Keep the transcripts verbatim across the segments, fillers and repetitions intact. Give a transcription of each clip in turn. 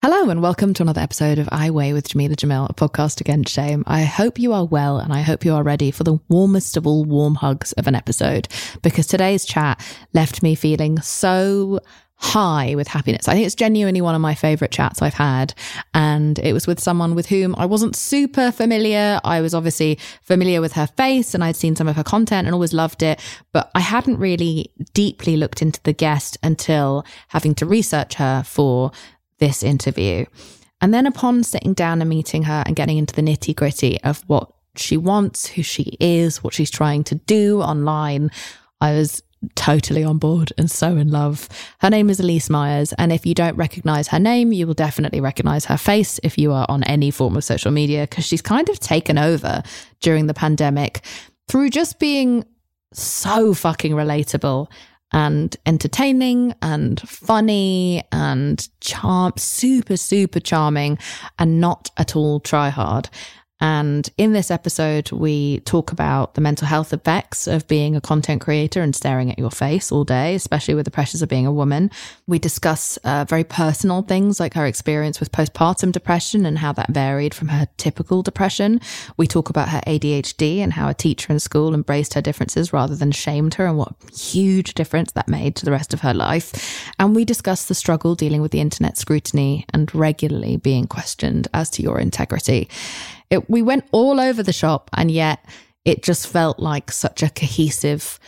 Hello and welcome to another episode of I Weigh with Jameela Jamil, a podcast against shame. I hope you are well and I hope you are ready for the warmest of all warm hugs of an episode, because today's chat left me feeling so high with happiness. I think it's genuinely one of my favourite chats I've had, and it was with someone with whom I wasn't super familiar. I was obviously familiar with her face and I'd seen some of her content and always loved it, but I hadn't really deeply looked into the guest until having to research her for this interview. And then upon sitting down and meeting her and getting into the nitty gritty of what she wants, who she is, what she's trying to do online, I was totally on board and so in love. Her name is Elyse Myers, and if you don't recognize her name, you will definitely recognize her face if you are on any form of social media, because she's kind of taken over during the pandemic through just being so fucking relatable and entertaining and funny and charm, super, super charming and not at all try hard. And in this episode, we talk about the mental health effects of being a content creator and staring at your face all day, especially with the pressures of being a woman. We discuss uh, very personal things like her experience with postpartum depression and how that varied from her typical depression. We talk about her A D H D and how a teacher in school embraced her differences rather than shamed her, and what a huge difference that made to the rest of her life. And we discuss the struggle dealing with the internet scrutiny and regularly being questioned as to your integrity. It, we went all over the shop, and yet it just felt like such a cohesive,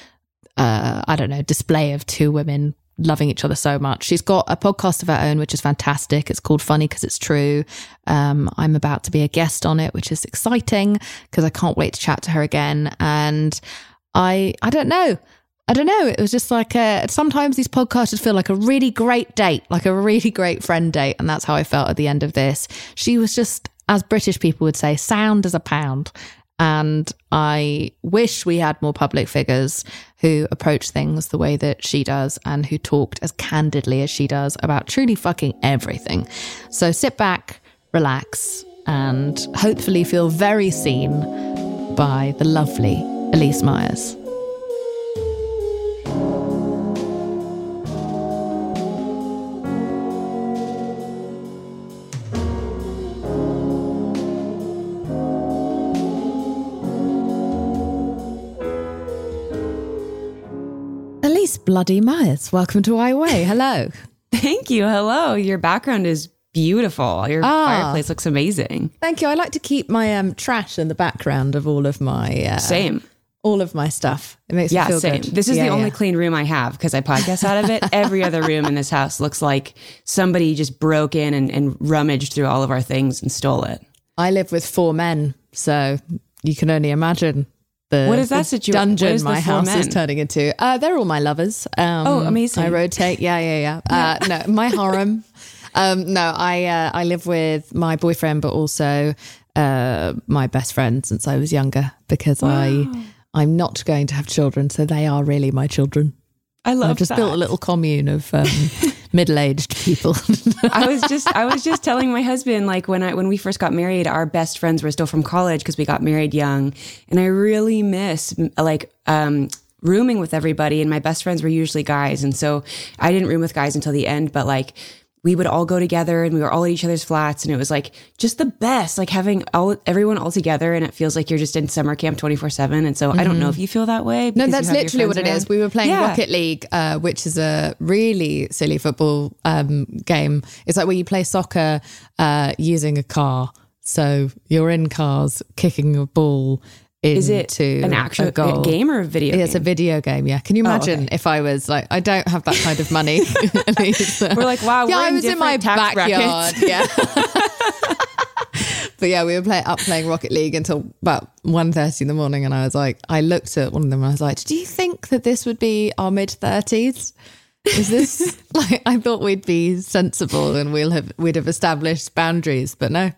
uh, I don't know, display of two women loving each other so much. She's got a podcast of her own, which is fantastic. It's called Funny Cuz It's True. Um, I'm about to be a guest on it, which is exciting because I can't wait to chat to her again. And I, I don't know. I don't know. It was just like a, sometimes these podcasts just feel like a really great date, like a really great friend date. And that's how I felt at the end of this. She was just, as British people would say, sound as a pound. And I wish we had more public figures who approach things the way that she does and who talked as candidly as she does about truly fucking everything. So sit back, relax, and hopefully feel very seen by the lovely Elyse Myers. Bloody Myers, welcome to I Weigh. Hello. Thank you. Hello. Your background is beautiful. Your ah, fireplace looks amazing. Thank you. I like to keep my um, trash in the background of all of my uh, same, all of my stuff. It makes yeah, me feel same. Good. This is yeah, the yeah. only clean room I have because I podcast out of it. Every other room in this house looks like somebody just broke in and, and rummaged through all of our things and stole it. I live with four men, so you can only imagine. The, what is that situation? Dungeon my house men? is turning into. Uh, they're all my lovers. Um, oh, amazing! I rotate. Yeah, yeah, yeah. Uh, no, my harem. Um, no, I uh, I live with my boyfriend, but also uh, my best friend since I was younger, because wow. I I'm not going to have children, so they are really my children. I love. I've just that. built a little commune of um, middle-aged people. I was just I was just telling my husband, like when I when we first got married, our best friends were still from college because we got married young, and I really miss like um, rooming with everybody. And my best friends were usually guys, and so I didn't room with guys until the end. But like we would all go together, and we were all at each other's flats, and it was like just the best, like having all everyone all together, and it feels like you're just in summer camp twenty-four seven. And so mm-hmm. I don't know if you feel that way. No, that's literally what it around. is. We were playing yeah. Rocket League, uh, which is a really silly football um, game. It's like where you play soccer uh, using a car. So you're in cars, kicking a ball Is it an actual game or a video game? It's a video game, yeah. Can you imagine oh, okay. if I was like, I don't have that kind of money. We're like, wow, yeah, we're I was in, in my backyard. Brackets. Yeah. But yeah, we were play, up playing Rocket League until about one thirty in the morning. And I was like, I looked at one of them and I was like, do you think that this would be our mid-thirties? Is this like, I thought we'd be sensible and we'll have, we'd have established boundaries, but no.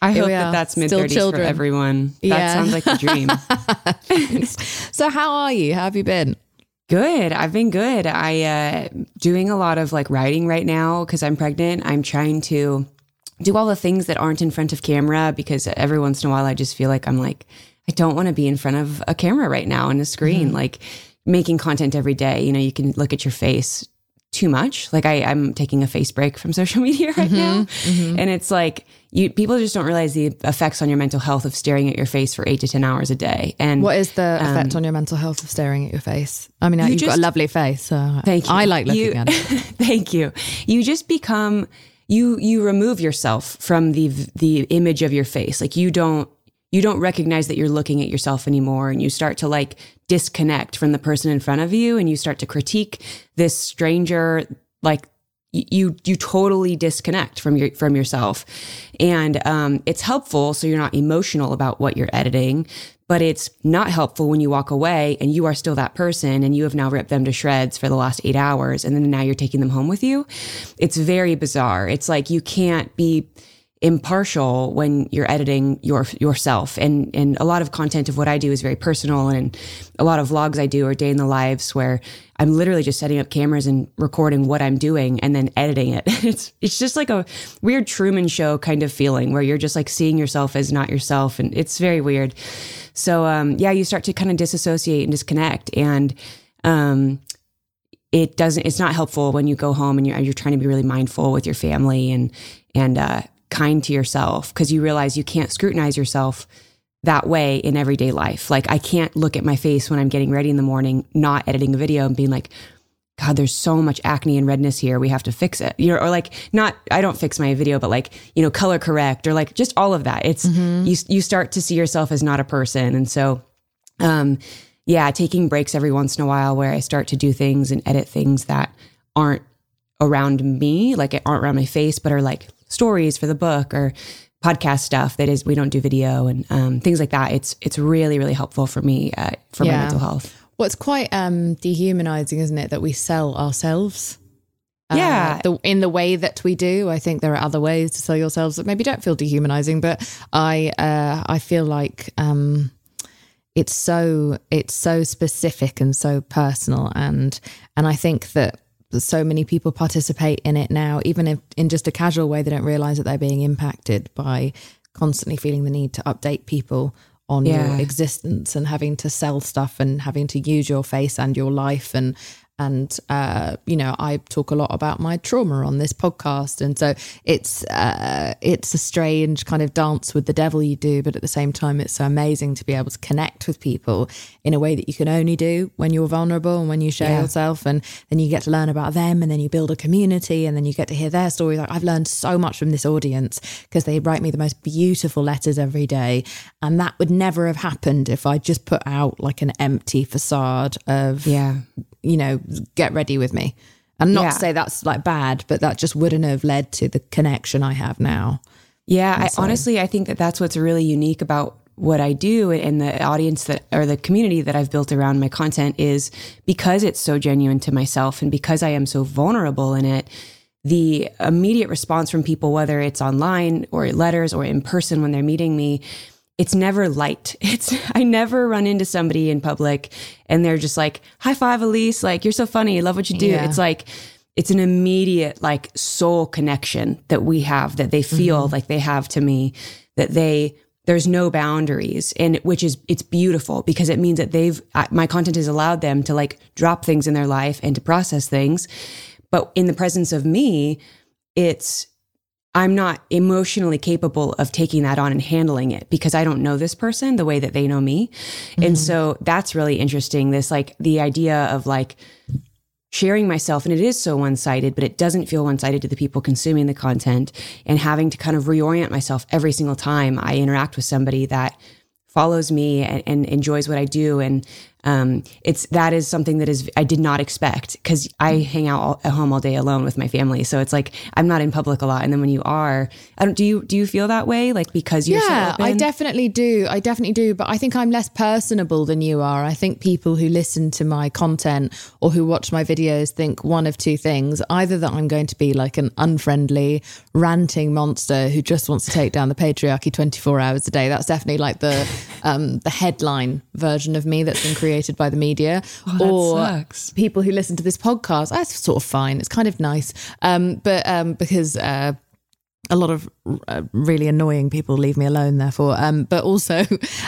I Here hope that that's mid-thirties for everyone. That yeah. sounds like a dream. So how are you? How have you been? Good. I've been good. I uh doing a lot of like writing right now because I'm pregnant. I'm trying to do all the things that aren't in front of camera because every once in a while I just feel like I'm like, I don't want to be in front of a camera right now and a screen. Mm-hmm. Like making content every day, you know, you can look at your face too much. Like I, I'm taking a face break from social media right mm-hmm, now. Mm-hmm. And it's like, you people just don't realize the effects on your mental health of staring at your face for eight to ten hours a day. And what is the um, effect on your mental health of staring at your face? I mean, you you've just, got a lovely face. So thank you. I like looking you, at it. Thank you. You just become, you you remove yourself from the the image of your face. Like you don't, you don't recognize that you're looking at yourself anymore. And you start to like disconnect from the person in front of you. And you start to critique this stranger, like, you you totally disconnect from your from yourself, and um, it's helpful so you're not emotional about what you're editing, but it's not helpful when you walk away and you are still that person and you have now ripped them to shreds for the last eight hours and then now you're taking them home with you. It's very bizarre. It's like you can't be impartial when you're editing your yourself, and and a lot of content of what I do is very personal, and a lot of vlogs I do are day in the lives where I'm literally just setting up cameras and recording what I'm doing and then editing it. It's it's just like a weird Truman Show kind of feeling where you're just like seeing yourself as not yourself. And it's very weird. So um, yeah, you start to kind of disassociate and disconnect. And um, it doesn't, it's not helpful when you go home and you're, you're trying to be really mindful with your family and, and uh, kind to yourself, because you realize you can't scrutinize yourself that way in everyday life. Like I can't look at my face when I'm getting ready in the morning, not editing a video and being like, God, there's so much acne and redness here. We have to fix it. You know, or like not, I don't fix my video, but like, you know, color correct or like just all of that. It's, mm-hmm. you you start to see yourself as not a person. And so, um, yeah, taking breaks every once in a while where I start to do things and edit things that aren't around me, like aren't around my face, but are like stories for the book or podcast stuff that is, we don't do video and um, things like that. It's it's really, really helpful for me, uh, for yeah. my mental health. Well, it's quite um, dehumanizing, isn't it? That we sell ourselves uh, yeah, the, in the way that we do. I think there are other ways to sell yourselves that maybe don't feel dehumanizing, but I uh, I feel like um, it's so it's so specific and so personal. And and I think that so many people participate in it now, even if in just a casual way, they don't realize that they're being impacted by constantly feeling the need to update people on yeah. your existence and having to sell stuff and having to use your face and your life. And, and, uh, you know, I talk a lot about my trauma on this podcast. And so it's, uh, it's a strange kind of dance with the devil you do, but at the same time, it's so amazing to be able to connect with people in a way that you can only do when you're vulnerable and when you share yeah. yourself, and then you get to learn about them, and then you build a community, and then you get to hear their stories. Like I've learned so much from this audience because they write me the most beautiful letters every day. And that would never have happened if I just put out like an empty facade of, yeah. you know, get ready with me. And not yeah. to say that's like bad, but that just wouldn't have led to the connection I have now. Yeah. I, so. Honestly, I think that that's what's really unique about what I do and the audience that, or the community that I've built around my content, is because it's so genuine to myself and because I am so vulnerable in it, the immediate response from people, whether it's online or letters or in person when they're meeting me, it's never light. It's, I never run into somebody in public and they're just like, high five, Elyse. Like, you're so funny. I love what you do. Yeah. It's like, it's an immediate like soul connection that we have, that they feel mm-hmm. like they have to me, that they, there's no boundaries, and which is, it's beautiful because it means that they've, my content has allowed them to like drop things in their life and to process things. But in the presence of me, it's, I'm not emotionally capable of taking that on and handling it because I don't know this person the way that they know me. Mm-hmm. And so that's really interesting. This like the idea of like sharing myself, and it is so one-sided, but it doesn't feel one-sided to the people consuming the content, and having to kind of reorient myself every single time I interact with somebody that follows me and, and enjoys what I do. And um, it's that is something that is I did not expect, because I hang out all, at home all day alone with my family. So it's like I'm not in public a lot. And then when you are, I don't, do you do you feel that way? Like because you're yeah, so open? I definitely do. I definitely do. But I think I'm less personable than you are. I think people who listen to my content or who watch my videos think one of two things: either that I'm going to be like an unfriendly, ranting monster who just wants to take down the patriarchy twenty-four hours a day. That's definitely like the um, the headline version of me that's been created by the media. Oh, or sucks. People who listen to this podcast, that's sort of fine. It's kind of nice. Um, but um, because uh, a lot of uh, really annoying people leave me alone, therefore. Um, but also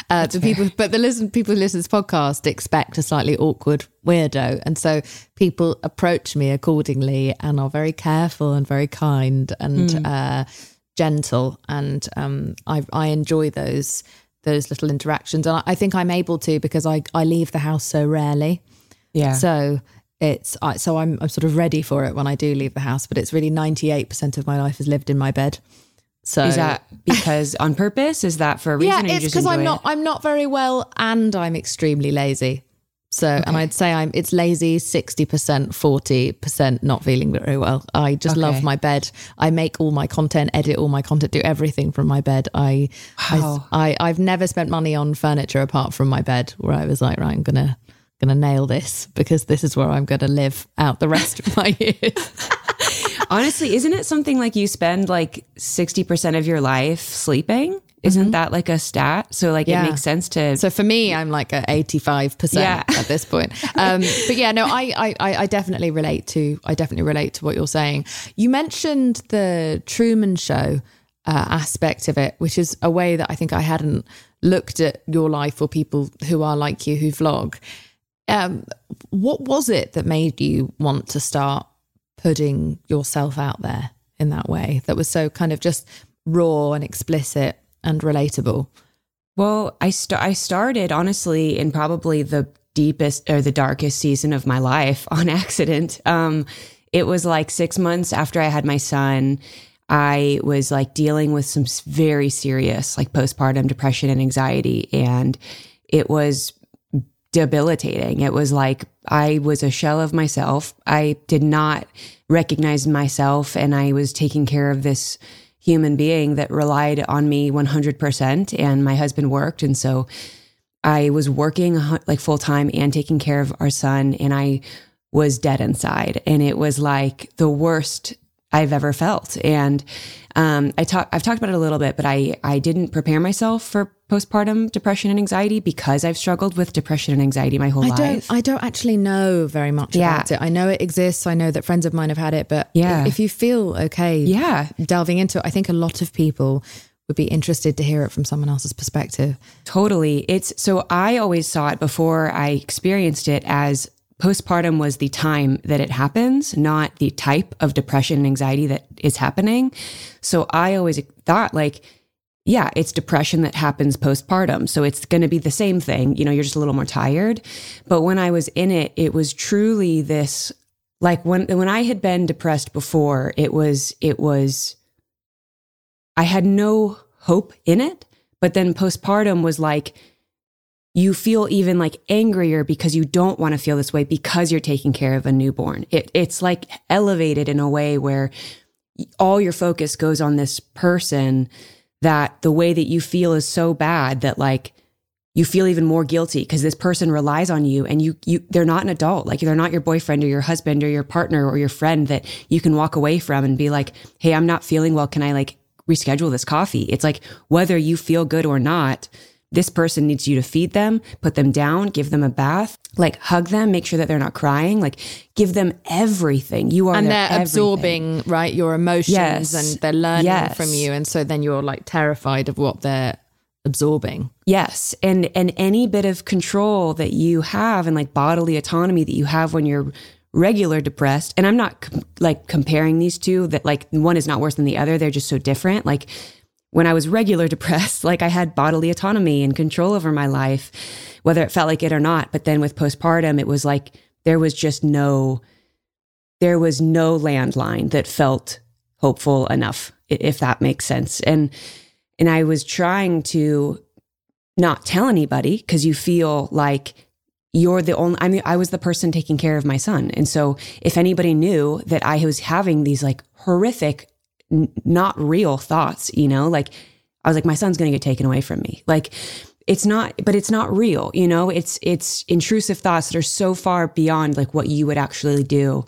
uh, the people, but the listen, people who listen to this podcast expect a slightly awkward weirdo. And so people approach me accordingly and are very careful and very kind and mm. uh, gentle. And um, I, I enjoy those those little interactions. And I think I'm able to, because I, I leave the house so rarely. Yeah. So it's, I, so I'm, I'm sort of ready for it when I do leave the house, but it's really ninety-eight percent of my life is lived in my bed. So is that because on purpose? Is that for a reason? Yeah, it's because I'm not, it? I'm not very well, and I'm extremely lazy. So, okay. And I'd say I'm, it's lazy, sixty percent, forty percent not feeling very well. I just okay. love my bed. I make all my content, edit all my content, do everything from my bed. I, wow. I, I, I've never spent money on furniture apart from my bed, where I was like, right, I'm going to, going to nail this, because this is where I'm going to live out the rest of my years. Honestly, isn't it something like you spend like sixty percent of your life sleeping? Isn't mm-hmm. that like a stat? So like yeah. it makes sense to... So for me, I'm like at eighty-five percent yeah. at this point. Um, but yeah, no, I, I I definitely relate to, I definitely relate to what you're saying. You mentioned the Truman Show uh, aspect of it, which is a way that I think I hadn't looked at your life or people who are like you who vlog. Um, what was it that made you want to start putting yourself out there in that way that was so kind of just raw and explicit and relatable? Well, I st- I started honestly in probably the deepest or the darkest season of my life on accident. Um, it was like six months after I had my son. I was like dealing with some very serious like postpartum depression and anxiety, and it was debilitating. It was like I was a shell of myself. I did not recognize myself, and I was taking care of this human being that relied on me one hundred percent. And my husband worked. And so I was working like full time and taking care of our son. And I was dead inside. And it was like the worst I've ever felt. And um, I talk, I've talked about it a little bit, but I, I didn't prepare myself for postpartum depression and anxiety, because I've struggled with depression and anxiety my whole I don't, life. I don't actually know very much yeah. about it. I know it exists. I know that friends of mine have had it, but yeah. if you feel okay yeah. delving into it, I think a lot of people would be interested to hear it from someone else's perspective. Totally. It's so I always saw it before I experienced it as postpartum was the time that it happens, not the type of depression and anxiety that is happening. So I always thought like, yeah, it's depression that happens postpartum. So it's going to be the same thing. You know, you're just a little more tired. But when I was in it, it was truly this, like when, when I had been depressed before, it was, it was, I had no hope in it. But then postpartum was like, you feel even like angrier because you don't want to feel this way because you're taking care of a newborn. It, it's like elevated in a way where all your focus goes on this person, that the way that you feel is so bad that like you feel even more guilty because this person relies on you, and you, you, they're not an adult. Like they're not your boyfriend or your husband or your partner or your friend that you can walk away from and be like, hey, I'm not feeling well. Can I like reschedule this coffee? It's like, whether you feel good or not, this person needs you to feed them, put them down, give them a bath, like hug them, make sure that they're not crying, like give them everything. You are And they're everything. Absorbing, right, your emotions yes. and they're learning yes. from you. And so then you're like terrified of what they're absorbing. Yes. And, and any bit of control that you have and like bodily autonomy that you have when you're regular depressed, and I'm not com- like comparing these two, that like one is not worse than the other. They're just so different. Like when I was regular depressed, like I had bodily autonomy and control over my life, whether it felt like it or not. But then with postpartum, it was like, there was just no, there was no landline that felt hopeful enough, if that makes sense. And, and I was trying to not tell anybody because you feel like you're the only, I mean, I was the person taking care of my son. And so if anybody knew that I was having these like horrific, n- not real thoughts, you know, like I was like, my son's going to get taken away from me. Like it's not, but it's not real, you know, it's, it's intrusive thoughts that are so far beyond like what you would actually do.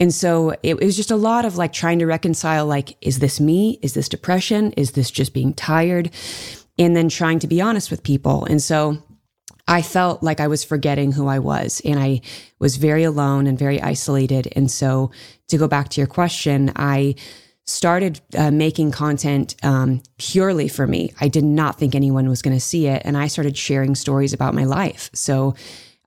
And so it, it was just a lot of like trying to reconcile, like, is this me? Is this depression? Is this just being tired? And then trying to be honest with people. And so I felt like I was forgetting who I was, and I was very alone and very isolated. And so to go back to your question, I started uh, making content um, purely for me. I did not think anyone was going to see it. And I started sharing stories about my life. So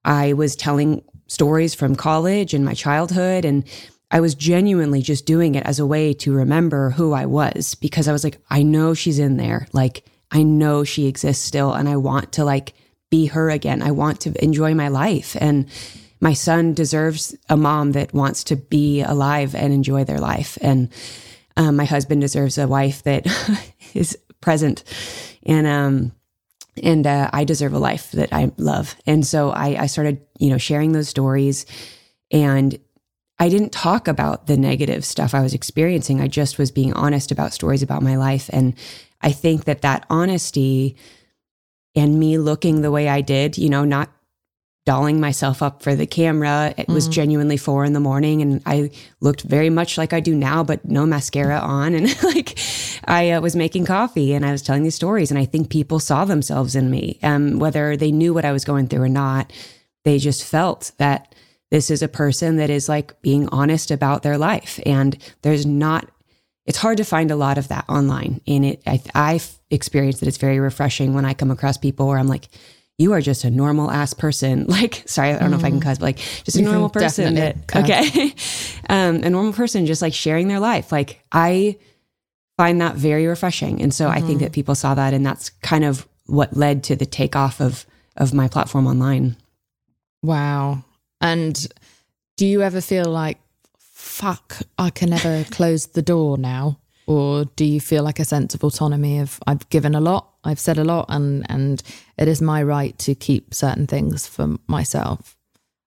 I was telling stories from college and my childhood, and I was genuinely just doing it as a way to remember who I was, because I was like, I know she's in there. Like, I know she exists still, and I want to like be her again. I want to enjoy my life, and my son deserves a mom that wants to be alive and enjoy their life. And um, my husband deserves a wife that is present, and um, and uh, I deserve a life that I love. And so I, I started, you know, sharing those stories, and I didn't talk about the negative stuff I was experiencing. I just was being honest about stories about my life, and I think that that honesty and me looking the way I did, you know, not dolling myself up for the camera. It mm-hmm. was genuinely four in the morning, and I looked very much like I do now, but no mascara on. And like I uh, was making coffee, and I was telling these stories, and I think people saw themselves in me, um, whether they knew what I was going through or not. They just felt that this is a person that is like being honest about their life. And there's not, it's hard to find a lot of that online. And it, I, I've experienced that it's very refreshing when I come across people where I'm like, you are just a normal ass person. Like, sorry, I don't mm. know if I can cuss, but like just you a normal person. That, okay. um, a normal person just like sharing their life. Like I find that very refreshing. And so mm-hmm. I think that people saw that, and that's kind of what led to the takeoff of, of my platform online. Wow. And do you ever feel like, fuck, I can never close the door now? Or do you feel like a sense of autonomy of I've given a lot, I've said a lot, and, and it is my right to keep certain things for myself?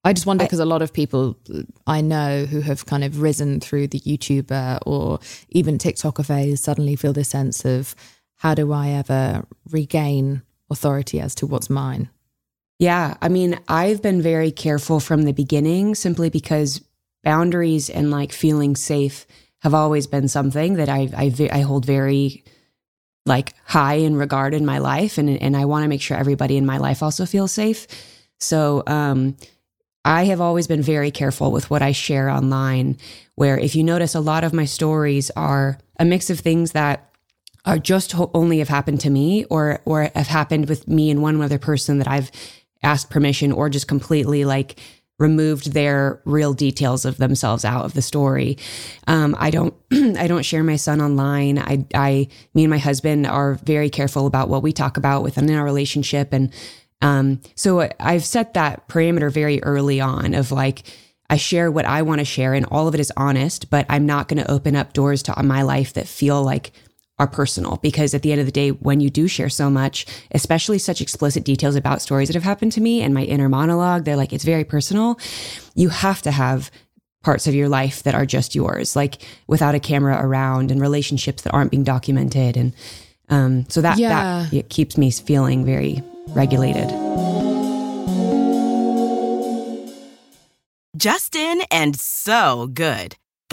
I just wonder, because a lot of people I know who have kind of risen through the YouTuber or even TikToker phase suddenly feel this sense of, how do I ever regain authority as to what's mine? Yeah, I mean, I've been very careful from the beginning, simply because boundaries and like feeling safe have always been something that I I, I hold very like high in regard in my life, and and I want to make sure everybody in my life also feels safe. So um, I have always been very careful with what I share online. Where if you notice, a lot of my stories are a mix of things that are just ho- only have happened to me, or or have happened with me and one other person that I've asked permission, or just completely like removed their real details of themselves out of the story. Um, I don't, I don't share my son online. I, I, me and my husband are very careful about what we talk about within our relationship. And, um, so I've set that parameter very early on of like, I share what I want to share, and all of it is honest, but I'm not going to open up doors to my life that feel like are personal, because at the end of the day, when you do share so much, especially such explicit details about stories that have happened to me and my inner monologue, they're like, it's very personal. You have to have parts of your life that are just yours, like without a camera around, and relationships that aren't being documented. And um, so that, yeah. that it keeps me feeling very regulated. Justin and so good.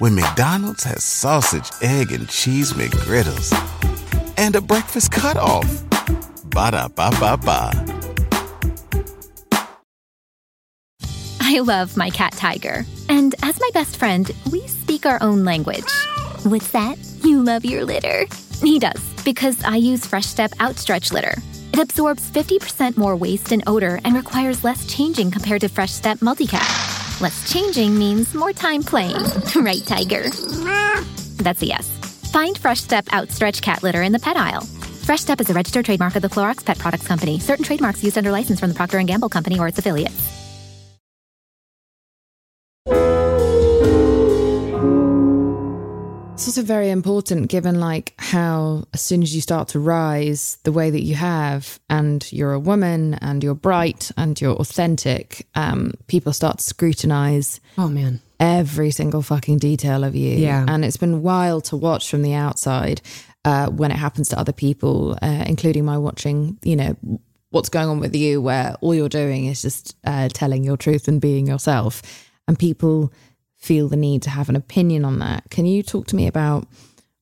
when McDonald's has sausage, egg, and cheese McGriddles and a breakfast cutoff? Ba-da-ba-ba-ba. I love my cat, Tiger. And as my best friend, we speak our own language. What's that? You love your litter? He does, because I use Fresh Step Outstretch litter. It absorbs fifty percent more waste and odor and requires less changing compared to Fresh Step Multicat. Less changing means more time playing. Right, Tiger? That's a yes. Find Fresh Step Outstretch Cat Litter in the pet aisle. Fresh Step is a registered trademark of the Clorox Pet Products Company. Certain trademarks used under license from the Procter and Gamble Company or its affiliates. It's also very important given like how as soon as you start to rise the way that you have and you're a woman and you're bright and you're authentic, um, people start to scrutinize oh, man. every single fucking detail of you. Yeah. And it's been wild to watch from the outside uh, when it happens to other people, uh, including my watching, you know, What's Going On With You, where all you're doing is just uh, telling your truth and being yourself. And people feel the need to have an opinion on that. Can you talk to me about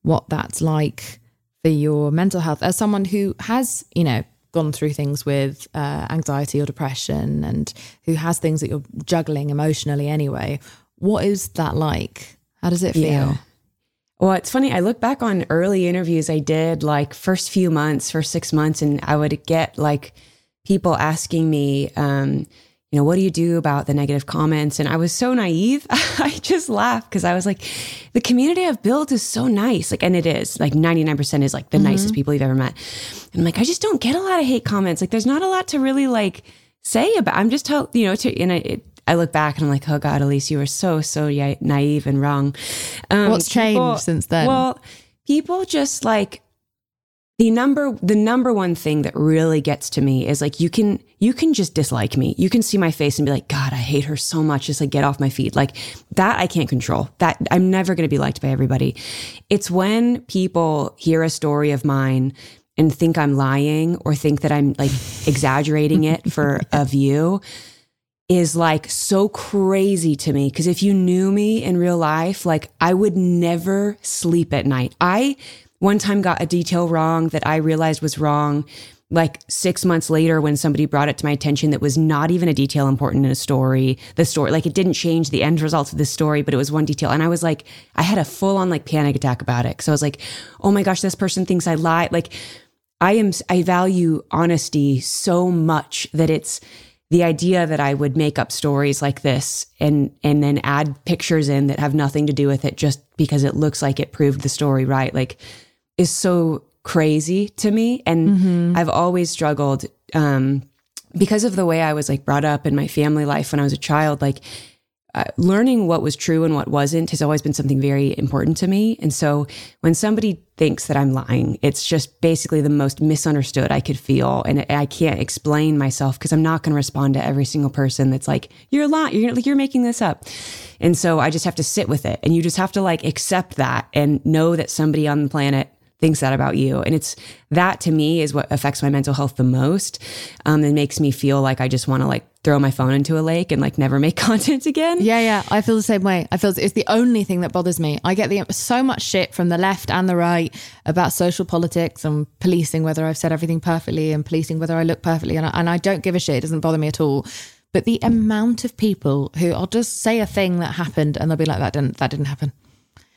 what that's like for your mental health as someone who has, you know, gone through things with uh, anxiety or depression and who has things that you're juggling emotionally anyway? What is that like? How does it feel? Yeah. Well, it's funny. I look back on early interviews I did, like first few months, first six months, and I would get like people asking me, um, you know, what do you do about the negative comments? And I was so naive. I just laughed because I was like, the community I've built is so nice. Like, and it is like ninety-nine percent is like the mm-hmm. nicest people you've ever met. And I'm like, I just don't get a lot of hate comments. Like there's not a lot to really like say about, I'm just, how, you know, to, and I, it, I look back and I'm like, oh God, Elyse, you were so, so naive and wrong. Um, What's changed people, since then? Well, people just like, The number, the number one thing that really gets to me is like, you can, you can just dislike me. You can see my face and be like, God, I hate her so much. Just like get off my feet. Like that I can't control. That I'm never going to be liked by everybody. It's when people hear a story of mine and think I'm lying or think that I'm like exaggerating it for a view is like so crazy to me. Cause if you knew me in real life, like I would never sleep at night. I One time got a detail wrong that I realized was wrong, like six months later when somebody brought it to my attention that was not even a detail important in a story, the story, like it didn't change the end results of the story, but it was one detail. And I was like, I had a full on like panic attack about it. So I was like, oh my gosh, this person thinks I lie. Like I am, I value honesty so much that it's the idea that I would make up stories like this and, and then add pictures in that have nothing to do with it just because it looks like it proved the story right. Like, is so crazy to me. And mm-hmm. I've always struggled um, because of the way I was like brought up in my family life when I was a child, like uh, learning what was true and what wasn't has always been something very important to me. And so when somebody thinks that I'm lying, it's just basically the most misunderstood I could feel. And I can't explain myself because I'm not going to respond to every single person that's like, you're lying, you're, you're making this up. And so I just have to sit with it. And you just have to like accept that and know that somebody on the planet thinks that about you. And it's that to me is what affects my mental health the most. Um, it makes me feel like I just want to like throw my phone into a lake and like never make content again. Yeah. Yeah. I feel the same way. I feel it's the only thing that bothers me. I get the, so much shit from the left and the right about social politics and policing, whether I've said everything perfectly and policing, whether I look perfectly. And I, and I don't give a shit. It doesn't bother me at all. But the amount of people who I'll just say a thing that happened and they'll be like, that didn't, that didn't happen.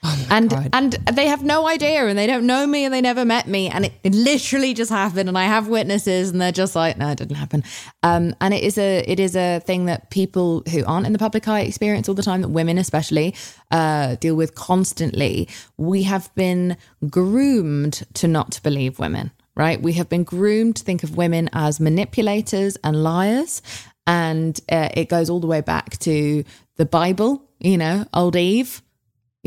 Oh and God. and they have no idea and they don't know me and they never met me and it, it literally just happened and I have witnesses and they're just like, no, it didn't happen. Um, and it is a it is a thing that people who aren't in the public eye experience all the time, that women especially uh, deal with constantly. We have been groomed to not believe women, right? We have been groomed to think of women as manipulators and liars. And uh, it goes all the way back to the Bible, you know, old Eve.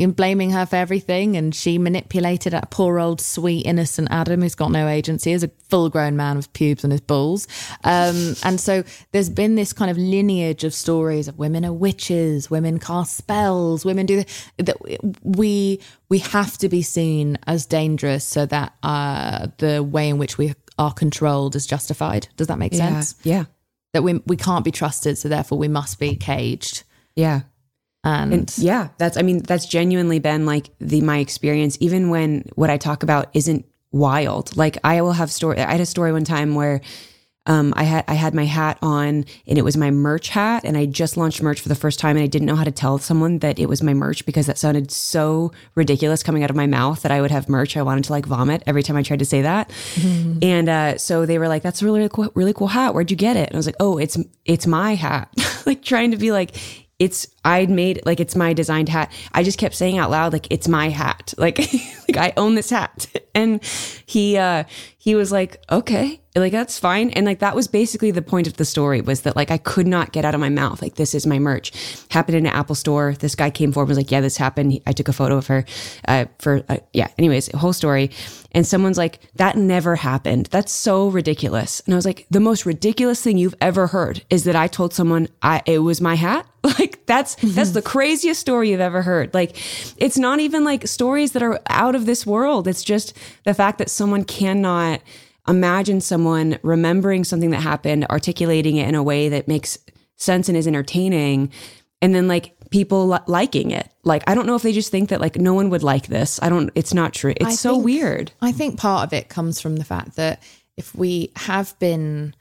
In blaming her for everything, and she manipulated that poor old sweet innocent Adam who's got no agency, is a full-grown man with pubes and his balls. Um, and so there's been this kind of lineage of stories of women are witches, women cast spells, women do that. We we have to be seen as dangerous so that uh, the way in which we are controlled is justified. Does that make yeah, sense? Yeah, that we we can't be trusted, so therefore we must be caged. Yeah. And, and yeah, that's, I mean, that's genuinely been like the, my experience, even when what I talk about isn't wild. Like I will have story. I had a story one time where Um, I had I had my hat on and it was my merch hat, and I just launched merch for the first time, and I didn't know how to tell someone that it was my merch because that sounded so ridiculous coming out of my mouth that I would have merch. I wanted to like vomit every time I tried to say that. Mm-hmm. And uh, so they were like, that's a really, really cool, really cool hat. Where'd you get it? And I was like, oh, it's it's my hat. Like trying to be like, it's I'd made like it's my designed hat. I just kept saying out loud, like, it's my hat. Like, like I own this hat. And he uh, he was like, okay, like, that's fine. And like, that was basically the point of the story, was that like, I could not get out of my mouth. Like, this is my merch. Happened in an Apple store. This guy came forward and was like, yeah, this happened. He, I took a photo of her uh, for, uh, yeah. Anyways, whole story. And someone's like, that never happened. That's so ridiculous. And I was like, the most ridiculous thing you've ever heard is that I told someone I it was my hat. Like, that's, mm-hmm. that's the craziest story you've ever heard. Like, it's not even like stories that are out of this world. It's just the fact that someone cannot imagine someone remembering something that happened, articulating it in a way that makes sense and is entertaining, and then like people l- liking it. Like, I don't know if they just think that like no one would like this. I don't, it's not true. It's I so think, weird. I think part of it comes from the fact that if we have been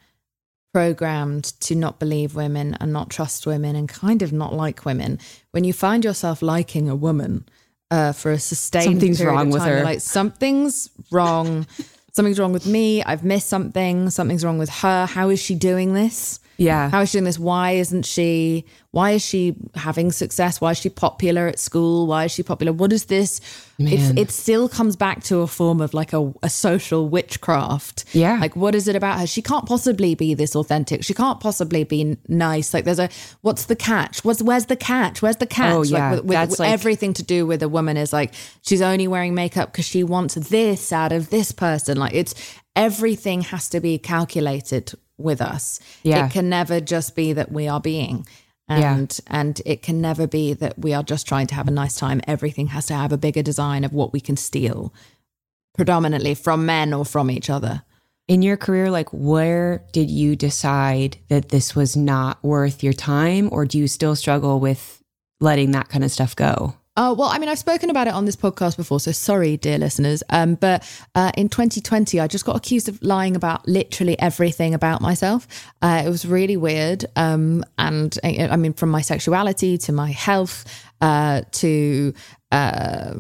programmed to not believe women and not trust women and kind of not like women, when you find yourself liking a woman uh, for a sustained something's period wrong of time, with her. You're like, something's wrong. Something's wrong with me. I've missed something. Something's wrong with her. How is she doing this? Yeah. How is she doing this? Why isn't she? Why is she having success? Why is she popular at school? Why is she popular? What is this? It, it still comes back to a form of like a, a social witchcraft. Yeah. Like, what is it about her? She can't possibly be this authentic. She can't possibly be nice. Like, there's a, what's the catch? What's, where's the catch? Where's the catch? Oh, yeah. Like, with, with, That's with like, everything to do with a woman is like, she's only wearing makeup because she wants this out of this person. Like, it's, everything has to be calculated with us. Yeah. It can never just be that we are being, and yeah. and it can never be that we are just trying to have a nice time. Everything has to have a bigger design of what we can steal, predominantly from men or from each other. In your career, like, where did you decide that this was not worth your time, or do you still struggle with letting that kind of stuff go? Oh, well, I mean, I've spoken about it on this podcast before, so sorry, dear listeners. Um, but uh, in twenty twenty, I just got accused of lying about literally everything about myself. Uh, it was really weird. Um, and I, I mean, from my sexuality to my health uh, to uh,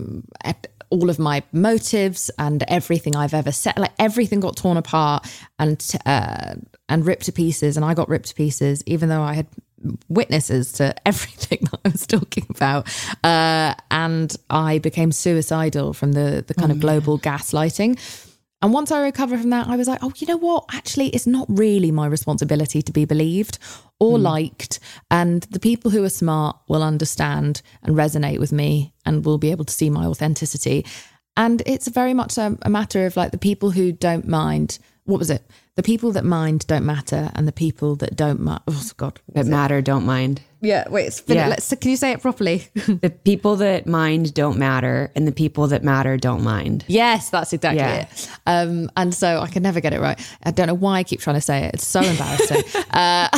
all of my motives and everything I've ever said, like everything got torn apart and uh, and ripped to pieces. And I got ripped to pieces, even though I had witnesses to everything that I was talking about. Uh, and I became suicidal from the, the kind oh, of global man. gaslighting. And once I recovered from that, I was like, oh, you know what? Actually, it's not really my responsibility to be believed or mm. liked. And the people who are smart will understand and resonate with me and will be able to see my authenticity. And it's very much a, a matter of like the people who don't mind. What was it? The people that mind don't matter, and the people that don't matter. Oh God, that matter don't mind. Yeah, wait. Spin yeah. It. Let's, can you say it properly? The people that mind don't matter, and the people that matter don't mind. Yes, that's exactly yeah. it. Um, and so I can never get it right. I don't know why I keep trying to say it. It's so embarrassing. uh,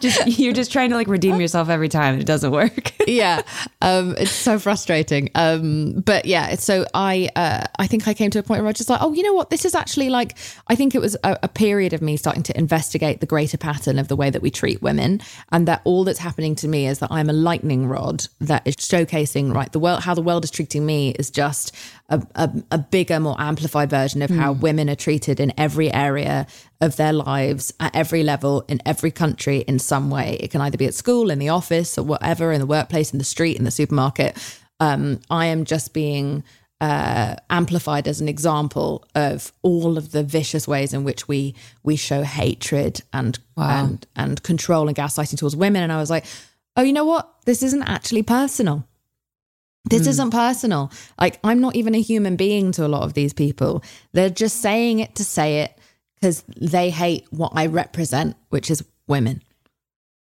just, you're just trying to like redeem yourself every time, and it doesn't work. yeah, um, it's so frustrating. Um, but yeah, so I uh, I think I came to a point where I was just like, oh, you know what? This is actually like, I think it was a, a period of me starting to investigate the greater pattern of the way that we treat women, and that all that. Happening to me is that I'm a lightning rod that is showcasing right the world, how the world is treating me is just a, a, a bigger, more amplified version of mm. how women are treated in every area of their lives, at every level, in every country, in some way. It can either be at school, in the office, or whatever, in the workplace, in the street, in the supermarket. um I am just being uh amplified as an example of all of the vicious ways in which we we show hatred and wow. and and control and gaslighting towards women. And I was like, oh, you know what? This isn't actually personal. This mm. isn't personal. Like, I'm not even a human being to a lot of these people. They're just saying it to say it because they hate what I represent, which is women.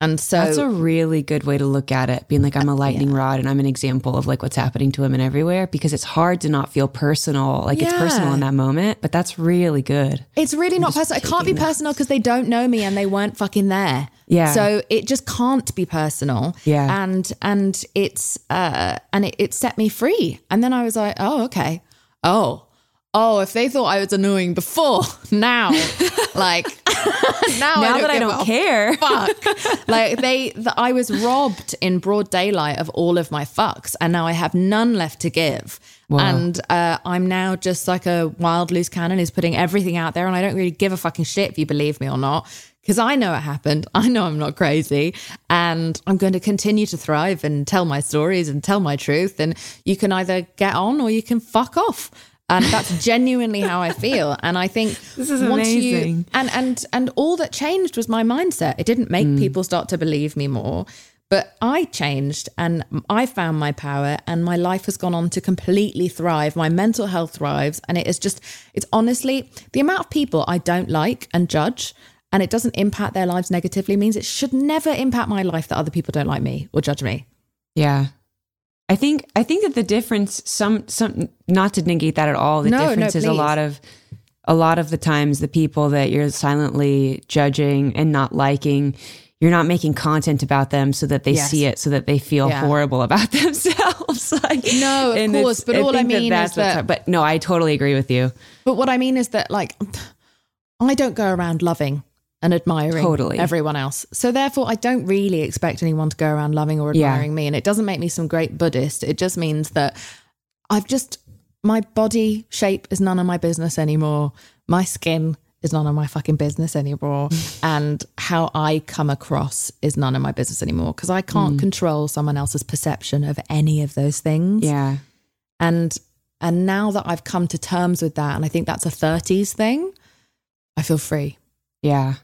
And so that's a really good way to look at it, being like, I'm a lightning yeah. rod and I'm an example of like what's happening to women everywhere, because it's hard to not feel personal. Like yeah. it's personal in that moment, but that's really good. It's really I'm not personal. It can't be this. personal because they don't know me and they weren't fucking there. Yeah. So it just can't be personal. Yeah. And, and it's, uh, and it, it set me free. And then I was like, oh, okay. Oh, oh, if they thought I was annoying before, now like now now I that I don't care. Fuck. Like they, the, I was robbed in broad daylight of all of my fucks, and now I have none left to give. Wow. And uh, I'm now just like a wild loose cannon who's putting everything out there, and I don't really give a fucking shit if you believe me or not, because I know it happened. I know I'm not crazy, and I'm going to continue to thrive and tell my stories and tell my truth. And you can either get on or you can fuck off. And that's genuinely how I feel. And I think this is once amazing. You, and, and, and all that changed was my mindset. It didn't make mm. people start to believe me more, but I changed and I found my power, and my life has gone on to completely thrive. My mental health thrives. And it is just, it's honestly the amount of people I don't like and judge, and it doesn't impact their lives negatively, means it should never impact my life that other people don't like me or judge me. Yeah. I think I think that the difference, some some not to negate that at all, the no, difference no, is a lot of a lot of the times the people that you're silently judging and not liking, you're not making content about them so that they yes. see it, so that they feel yeah. horrible about themselves. Like, no, of course, but I all I mean that is that. But no, I totally agree with you. But what I mean is that, like, I don't go around loving and admiring totally. Everyone else. So therefore, I don't really expect anyone to go around loving or admiring yeah. me. And it doesn't make me some great Buddhist. It just means that I've just, my body shape is none of my business anymore. My skin is none of my fucking business anymore. And how I come across is none of my business anymore. Because I can't mm. control someone else's perception of any of those things. Yeah. And, and now that I've come to terms with that, and I think that's a thirties thing, I feel free. Yeah.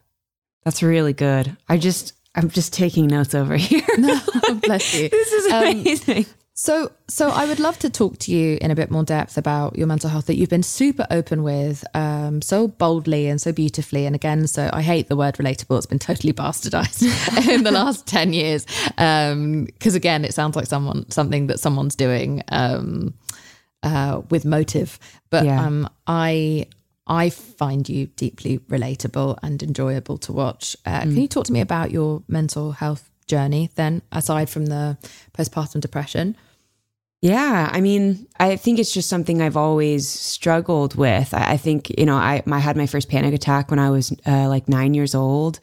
That's really good. I just, I'm just taking notes over here. No, bless you. This is amazing. Um, so, so I would love to talk to you in a bit more depth about your mental health that you've been super open with, um, so boldly and so beautifully. And again, so I hate the word relatable. It's been totally bastardized in the last ten years. Um, 'cause again, it sounds like someone, something that someone's doing, um, uh, with motive, but, yeah. um, I, I find you deeply relatable and enjoyable to watch. Uh, mm. Can you talk to me about your mental health journey then, aside from the postpartum depression? Yeah. I mean, I think it's just something I've always struggled with. I, I think, you know, I, I had my first panic attack when I was uh, like nine years old.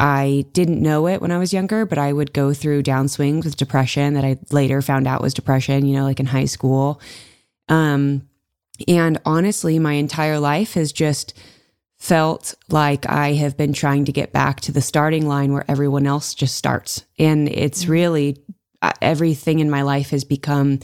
I didn't know it when I was younger, but I would go through downswings with depression that I later found out was depression, you know, like in high school. Um, And honestly, my entire life has just felt like I have been trying to get back to the starting line where everyone else just starts. And it's really, everything in my life has become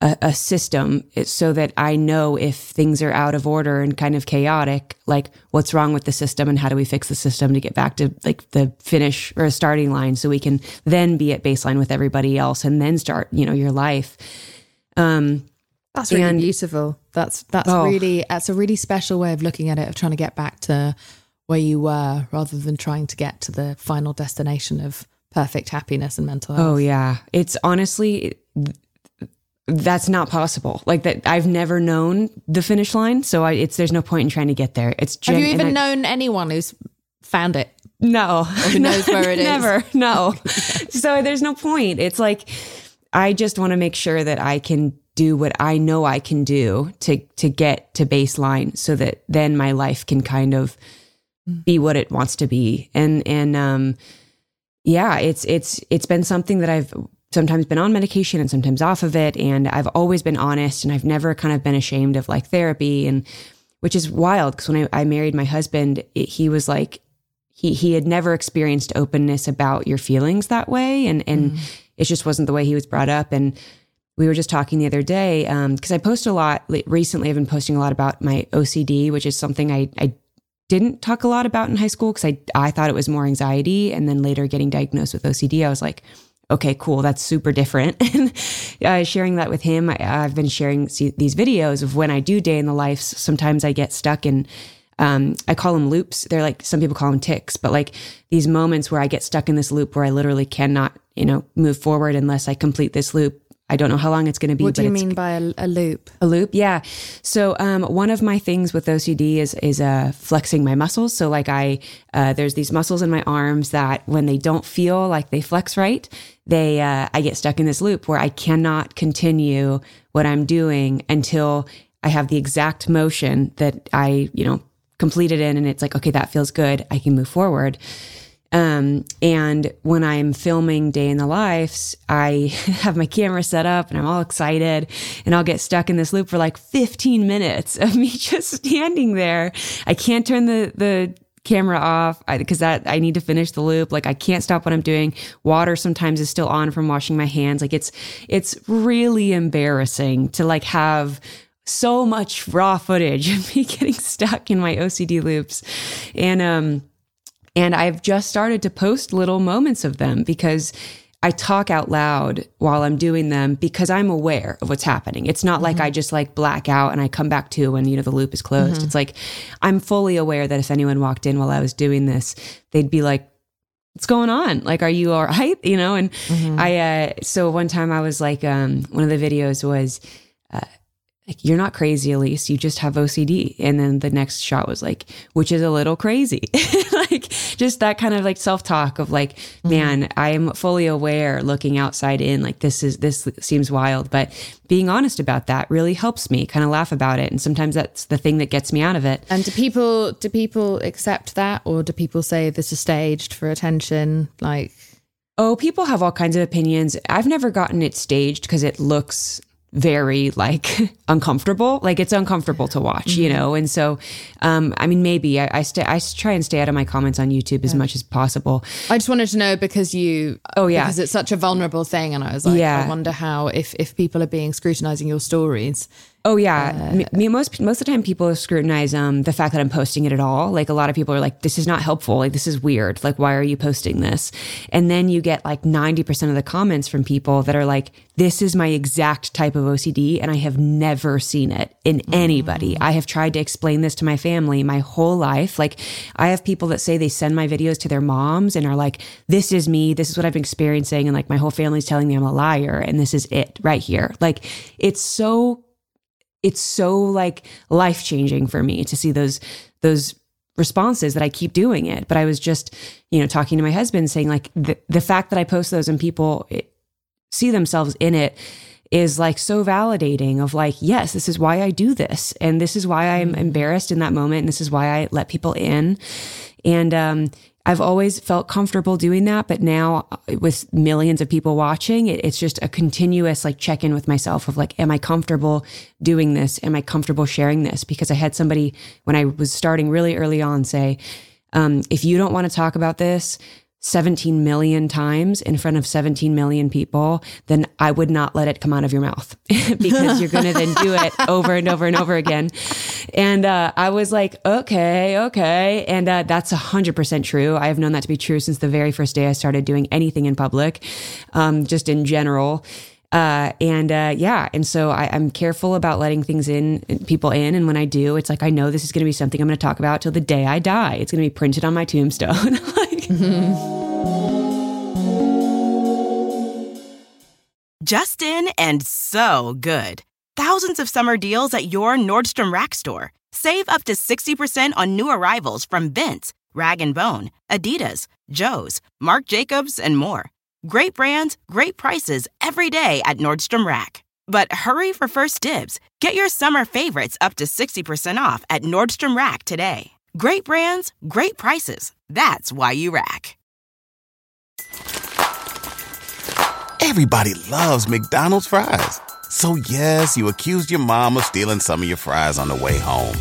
a, a system so that I know if things are out of order and kind of chaotic, like what's wrong with the system and how do we fix the system to get back to like the finish or a starting line so we can then be at baseline with everybody else and then start, you know, your life. Um, That's really and, beautiful. That's that's oh. really that's a really special way of looking at it, of trying to get back to where you were rather than trying to get to the final destination of perfect happiness and mental health. Oh yeah. It's honestly that's not possible. Like that I've never known the finish line, so I, it's there's no point in trying to get there. It's gen- Have you even I, known anyone who's found it? No. Or who knows where it is? Never. No. yeah. So there's no point. It's like I just want to make sure that I can do what I know I can do to to get to baseline so that then my life can kind of be what it wants to be. And and um yeah, it's it's it's been something that I've sometimes been on medication and sometimes off of it, and I've always been honest, and I've never kind of been ashamed of like therapy, and which is wild because when I, I married my husband, it, he was like he he had never experienced openness about your feelings that way, and and mm. it just wasn't the way he was brought up. And we were just talking the other day because um, I post a lot recently. I've been posting a lot about my O C D, which is something I, I didn't talk a lot about in high school because I, I thought it was more anxiety. And then later getting diagnosed with O C D, I was like, okay, cool. That's super different. And uh, sharing that with him, I, I've been sharing see, these videos of when I do day in the life. Sometimes I get stuck in, um, I call them loops. They're like, some people call them ticks, but like these moments where I get stuck in this loop where I literally cannot, you know, move forward unless I complete this loop. I don't know how long it's going to be. What do but you mean by a, a loop? A loop, yeah. So um, one of my things with O C D is is uh, flexing my muscles. So like I, uh, there's these muscles in my arms that when they don't feel like they flex right, they uh, I get stuck in this loop where I cannot continue what I'm doing until I have the exact motion that I, you know, completed in, and it's like, okay, that feels good. I can move forward. Um, and when I'm filming Day in the Lives, I have my camera set up and I'm all excited, and I'll get stuck in this loop for like fifteen minutes of me just standing there. I can't turn the, the camera off because that I need to finish the loop. Like I can't stop what I'm doing. Water sometimes is still on from washing my hands. Like it's, it's really embarrassing to like have so much raw footage of me getting stuck in my O C D loops. And, um, And I've just started to post little moments of them because I talk out loud while I'm doing them because I'm aware of what's happening. It's not mm-hmm. like I just like black out and I come back to when, you know, the loop is closed. Mm-hmm. It's like, I'm fully aware that if anyone walked in while I was doing this, they'd be like, what's going on? Like, are you all right? You know? And mm-hmm. I, uh, so one time I was like, um, one of the videos was, uh, like, you're not crazy, Elyse, you just have O C D. And then the next shot was like, which is a little crazy. Like just that kind of like self-talk of like, mm-hmm. man, I am fully aware looking outside in, like this is, this seems wild, but being honest about that really helps me kind of laugh about it. And sometimes that's the thing that gets me out of it. And do people, do people accept that, or do people say this is staged for attention? Like, oh, people have all kinds of opinions. I've never gotten it staged because it looks very like uncomfortable, like it's uncomfortable to watch, you know? And so, um, I mean, maybe I, I stay, I try and stay out of my comments on YouTube as yeah. much as possible. I just wanted to know because you, oh yeah, because it's such a vulnerable thing. And I was like, yeah. I wonder how, if, if people are being scrutinizing your stories. Oh yeah. Uh, me, me, most, most of the time people scrutinize, um, the fact that I'm posting it at all. Like a lot of people are like, this is not helpful. Like, this is weird. Like, why are you posting this? And then you get like ninety percent of the comments from people that are like, this is my exact type of O C D and I have never seen it in anybody. Mm-hmm. I have tried to explain this to my family my whole life. Like I have people that say they send my videos to their moms and are like, this is me. This is what I've been experiencing. And like my whole family's telling me I'm a liar and this is it right here. Like it's so It's so like life-changing for me to see those, those responses that I keep doing it. But I was just, you know, talking to my husband saying like the, the fact that I post those and people see themselves in it is like so validating of like, yes, this is why I do this. And this is why I'm embarrassed in that moment. And this is why I let people in. And, um, I've always felt comfortable doing that, but now with millions of people watching, it, it's just a continuous like check-in with myself of like, am I comfortable doing this? Am I comfortable sharing this? Because I had somebody when I was starting really early on say, um, if you don't want to talk about this seventeen million times in front of seventeen million people, then I would not let it come out of your mouth because you're going to then do it over and over and over again. And uh, I was like, okay, okay. And uh, that's one hundred percent true. I have known that to be true since the very first day I started doing anything in public, um, just in general. Uh, and, uh, yeah. And so I, I'm careful about letting things in, people in. And when I do, it's like, I know this is going to be something I'm going to talk about till the day I die. It's going to be printed on my tombstone. Like, mm-hmm. Justin and so good. Thousands of summer deals at your Nordstrom Rack store. Save up to sixty percent on new arrivals from Vince, Rag and Bone, Adidas, Joe's, Marc Jacobs, and more. Great brands, great prices every day at Nordstrom Rack. But hurry for first dibs. Get your summer favorites up to sixty percent off at Nordstrom Rack today. Great brands, great prices. That's why you rack. Everybody loves McDonald's fries. So yes, you accused your mom of stealing some of your fries on the way home.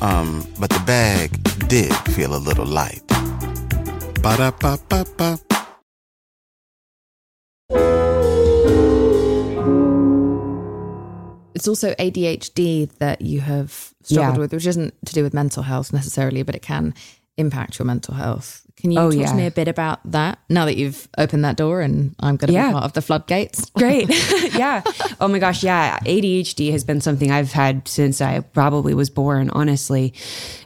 Um, but the bag did feel a little light. Ba-da-ba-ba-ba. It's also A D H D that you have struggled yeah. with, which isn't to do with mental health necessarily, but it can impact your mental health. Can you oh, talk yeah. to me a bit about that now that you've opened that door and I'm going to yeah. be part of the floodgates? Great. yeah. Oh my gosh. Yeah. A D H D has been something I've had since I probably was born, honestly.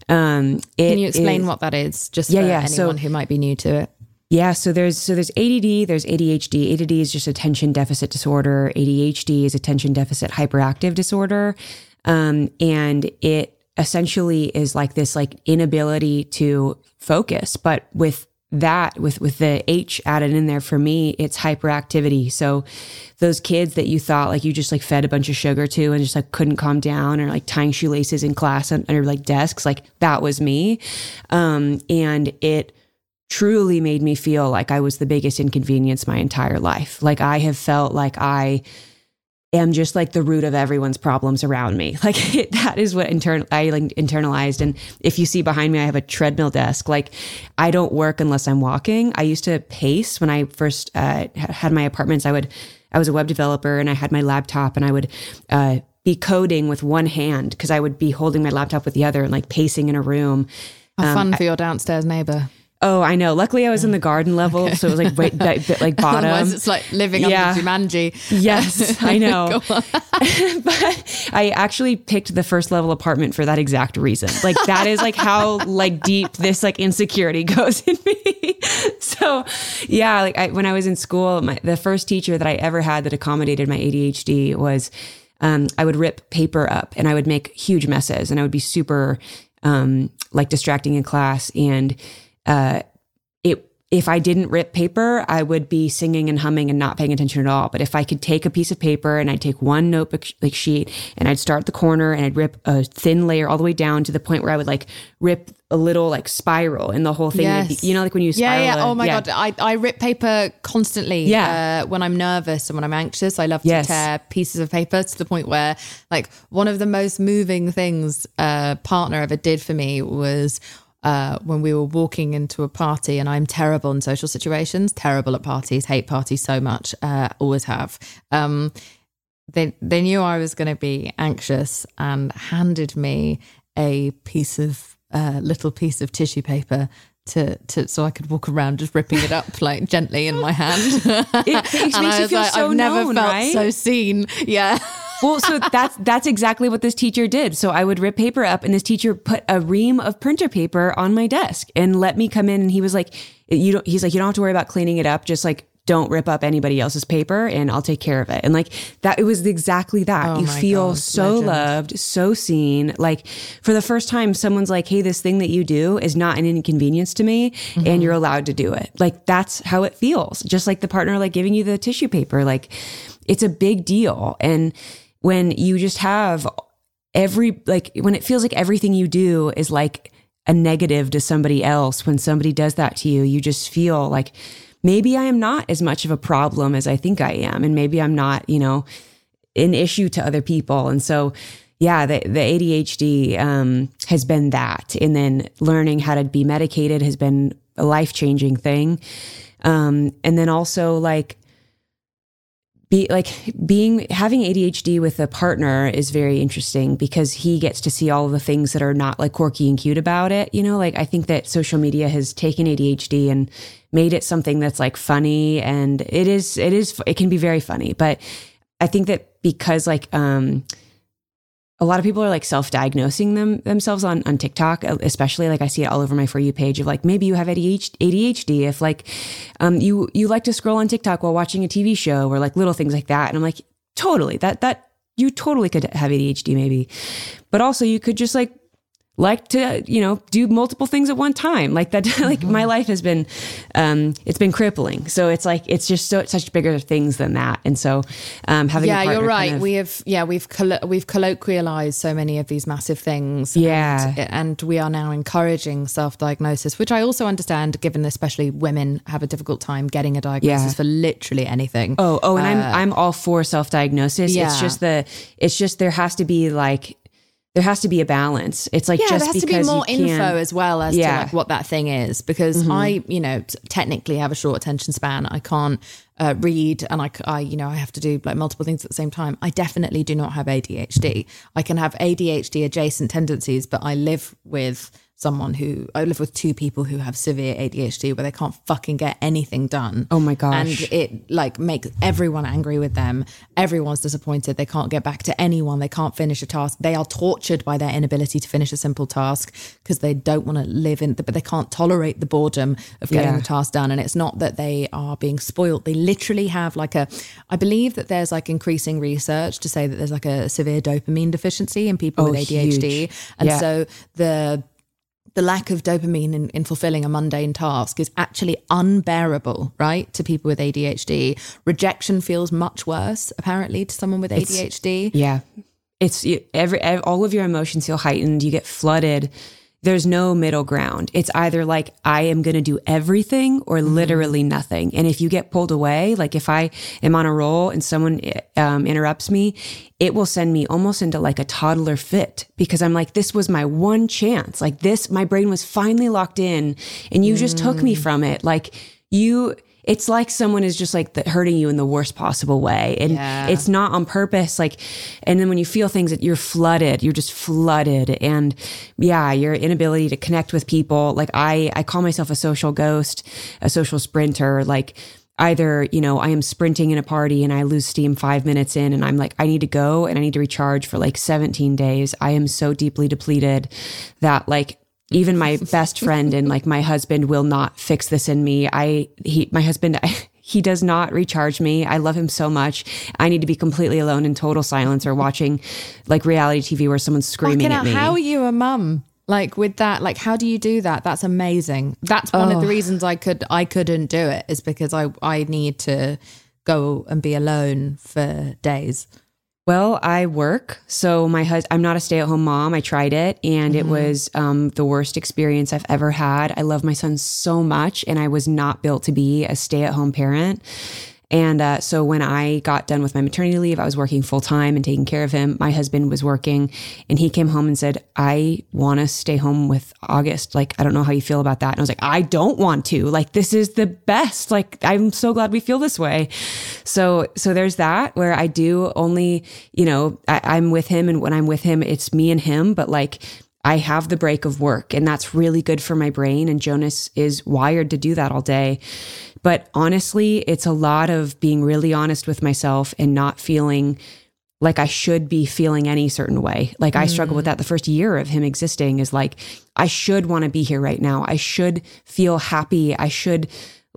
Um, it can you explain is, what that is just yeah, for yeah. anyone so, who might be new to it? Yeah. So there's, so there's A D D, there's A D H D. A D D is just attention deficit disorder. A D H D is attention deficit hyperactive disorder. Um, and it essentially is like this, like inability to focus, but with that with, with the H added in there, for me, it's hyperactivity. So those kids that you thought like you just like fed a bunch of sugar to and just like couldn't calm down, or like tying shoelaces in class under like desks, like that was me. Um, and it truly made me feel like I was the biggest inconvenience my entire life. Like I have felt like I am just like the root of everyone's problems around me. Like it, that is what internal I like internalized. And if you see behind me, I have a treadmill desk. Like I don't work unless I'm walking. I used to pace when I first uh, had my apartments. I would, I was a web developer and I had my laptop, and I would uh, be coding with one hand because I would be holding my laptop with the other and like pacing in a room. How um, fun for I, your downstairs neighbor. Oh, I know. Luckily, I was in the garden level, okay. So it was like bit, bit like bottom. Otherwise, it's like living yeah. under Jumanji. Yes, I know. But I actually picked the first level apartment for that exact reason. Like that is like how like deep this like insecurity goes in me. So yeah, like I, when I was in school, my, the first teacher that I ever had that accommodated my A D H D was um, I would rip paper up and I would make huge messes, and I would be super um, like distracting in class. And Uh, it, if I didn't rip paper, I would be singing and humming and not paying attention at all. But if I could take a piece of paper and I'd take one notebook sh- like sheet and I'd start the corner and I'd rip a thin layer all the way down to the point where I would like rip a little like spiral and the whole thing. Yes. Be, you know, like when you spiral. Yeah, yeah. Oh my yeah. God. I, I rip paper constantly yeah. uh, when I'm nervous and when I'm anxious. I love to yes. tear pieces of paper to the point where like one of the most moving things a uh, partner ever did for me was Uh, when we were walking into a party, and I'm terrible in social situations, terrible at parties, hate parties so much, uh, always have. Um, they, they knew I was going to be anxious and handed me a piece of, uh, little piece of tissue paper To, to so I could walk around just ripping it up like gently in my hand. It makes and I was you feel like, so I've never known, felt right? so seen. Yeah. Well, so that's that's exactly what this teacher did. So I would rip paper up, and this teacher put a ream of printer paper on my desk and let me come in. And he was like, "You don't." He's like, "You don't have to worry about cleaning it up. Just like don't rip up anybody else's paper, and I'll take care of it." And like that, it was exactly that. Oh, you feel God, so legend. Loved, so seen. Like for the first time, someone's like, "Hey, this thing that you do is not an inconvenience to me, mm-hmm. and you're allowed to do it." Like that's how it feels. Just like the partner, like giving you the tissue paper. Like it's a big deal. And when you just have every, like when it feels like everything you do is like a negative to somebody else, when somebody does that to you, you just feel like maybe I am not as much of a problem as I think I am. And maybe I'm not, you know, an issue to other people. And so, yeah, the, the A D H D um, has been that. And then learning how to be medicated has been a life-changing thing. Um, and then also like, Be, like being having A D H D with a partner is very interesting because he gets to see all the things that are not like quirky and cute about it. You know, like I think that social media has taken A D H D and made it something that's like funny, and it is, it is, it can be very funny. But I think that because like um, a lot of people are like self-diagnosing them themselves on, on TikTok, especially. Like I see it all over my For You page of like, maybe you have A D H D if like um, you you like to scroll on TikTok while watching a T V show, or like little things like that. And I'm like, totally, that that you totally could have A D H D maybe. But also you could just like like to, you know, do multiple things at one time. Like that, like mm-hmm. my life has been, um, it's been crippling. So it's like, it's just so, it's such bigger things than that. And so, um, having, yeah, a partner, you're right. Kind of, we have, yeah, we've, collo- we've colloquialized so many of these massive things. Yeah. And, and we are now encouraging self-diagnosis, which I also understand, given especially women have a difficult time getting a diagnosis yeah. for literally anything. Oh, oh, and uh, I'm, I'm all for self-diagnosis. Yeah. It's just the, it's just, there has to be like, There has to be a balance. It's like, yeah, just there has to be more info can, as well as yeah. to like what that thing is, because mm-hmm. I, you know, t- technically have a short attention span. I can't uh, read, and I, I, you know, I have to do like multiple things at the same time. I definitely do not have A D H D. I can have A D H D adjacent tendencies, but I live with someone who, I live with two people who have severe A D H D where they can't fucking get anything done. Oh my gosh. And it like makes everyone angry with them. Everyone's disappointed. They can't get back to anyone. They can't finish a task. They are tortured by their inability to finish a simple task because they don't want to live in, the, but they can't tolerate the boredom of getting yeah. the task done. And it's not that they are being spoiled. They literally have like a, I believe that there's like increasing research to say that there's like a severe dopamine deficiency in people oh, with A D H D. Huge. And yeah. so the the lack of dopamine in, in fulfilling a mundane task is actually unbearable, right? To people with A D H D. Rejection feels much worse, apparently, to someone with A D H D. It's, yeah. It's you, every, every, all of your emotions feel heightened. You get flooded. There's no middle ground. It's either like, I am going to do everything or literally nothing. And if you get pulled away, like if I am on a roll and someone um, interrupts me, it will send me almost into like a toddler fit, because I'm like, this was my one chance. Like this, my brain was finally locked in and you just mm. took me from it. Like you... It's like someone is just like the, hurting you in the worst possible way. And yeah. it's not on purpose. Like, and then when you feel things that you're flooded, you're just flooded. And yeah, your inability to connect with people. Like I, I call myself a social ghost, a social sprinter. Like either, you know, I am sprinting in a party and I lose steam five minutes in and I'm like, I need to go and I need to recharge for like seventeen days. I am so deeply depleted that like, even my best friend and like my husband will not fix this in me. I, he, my husband, I, he does not recharge me. I love him so much. I need to be completely alone in total silence or watching like reality T V where someone's screaming at me. How are you a mum? Like with that, like, how do you do that? That's amazing. That's one oh. of the reasons I could, I couldn't do it is because I, I need to go and be alone for days. Well, I work. So my husband, I'm not a stay-at-home mom. I tried it and mm-hmm. it was um, the worst experience I've ever had. I love my son so much and I was not built to be a stay-at-home parent. And uh, so when I got done with my maternity leave, I was working full time and taking care of him. My husband was working and he came home and said, I want to stay home with August. Like, I don't know how you feel about that. And I was like, I don't want to. Like, this is the best. Like, I'm so glad we feel this way. So, so there's that where I do only, you know, I, I'm with him. And when I'm with him, it's me and him. But like, I have the break of work and that's really good for my brain. And Jonas is wired to do that all day. But honestly, it's a lot of being really honest with myself and not feeling like I should be feeling any certain way. Like mm. I struggled with that the first year of him existing is like, I should want to be here right now. I should feel happy. I should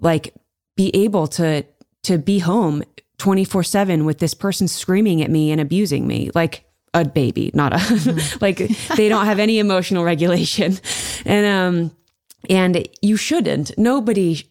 like be able to, to be home twenty-four seven with this person screaming at me and abusing me. Like a baby, not a, mm. like they don't have any emotional regulation. And, um, and you shouldn't, nobody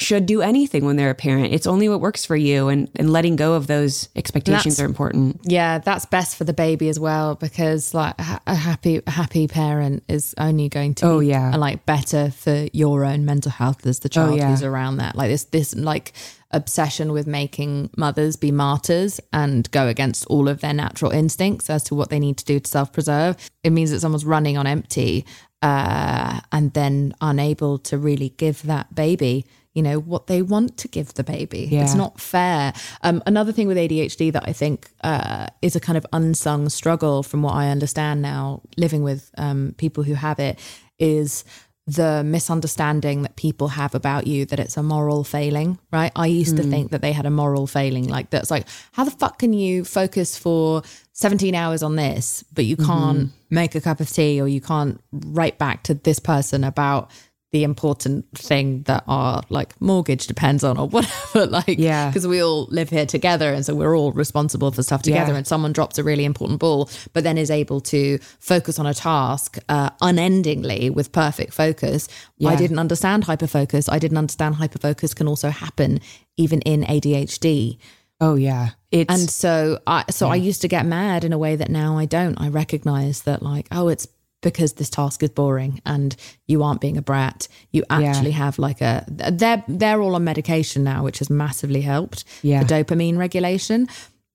should do anything when they're a parent. It's only what works for you, and, and letting go of those expectations that's, are important. Yeah, that's best for the baby as well, because like a happy happy parent is only going to oh, be yeah. like better for your own mental health as the child oh, yeah. who's around that. Like this this like obsession with making mothers be martyrs and go against all of their natural instincts as to what they need to do to self-preserve. It means that someone's running on empty uh, and then unable to really give that baby you know, what they want to give the baby. Yeah. It's not fair. Um, another thing with A D H D that I think uh, is a kind of unsung struggle from what I understand now, living with um, people who have it, is the misunderstanding that people have about you, that it's a moral failing, right? I used mm. to think that they had a moral failing, like that's like, how the fuck can you focus for seventeen hours on this, but you can't mm-hmm. make a cup of tea, or you can't write back to this person about the important thing that our like mortgage depends on or whatever, like, yeah, because we all live here together. And so we're all responsible for stuff together, yeah. and someone drops a really important ball, but then is able to focus on a task uh, unendingly with perfect focus. Yeah. I didn't understand hyperfocus. I didn't understand hyperfocus can also happen even in A D H D. Oh yeah. It's, and so I, so yeah. I used to get mad in a way that now I don't. I recognize that like, oh, it's because this task is boring and you aren't being a brat. You actually yeah. have like a, they're, they're all on medication now, which has massively helped yeah. the dopamine regulation,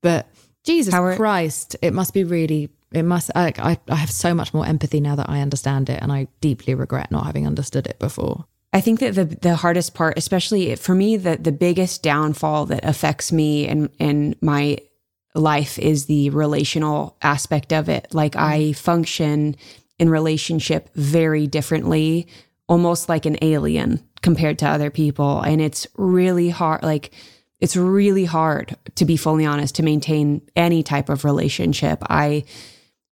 but Jesus How Christ, it, it must be really, it must, I, I, I have so much more empathy now that I understand it. And I deeply regret not having understood it before. I think that the the hardest part, especially for me, the, the biggest downfall that affects me and, and my life is the relational aspect of it. Like I function in relationship very differently, almost like an alien compared to other people. And it's really hard, like it's really hard, to be fully honest, to maintain any type of relationship. I,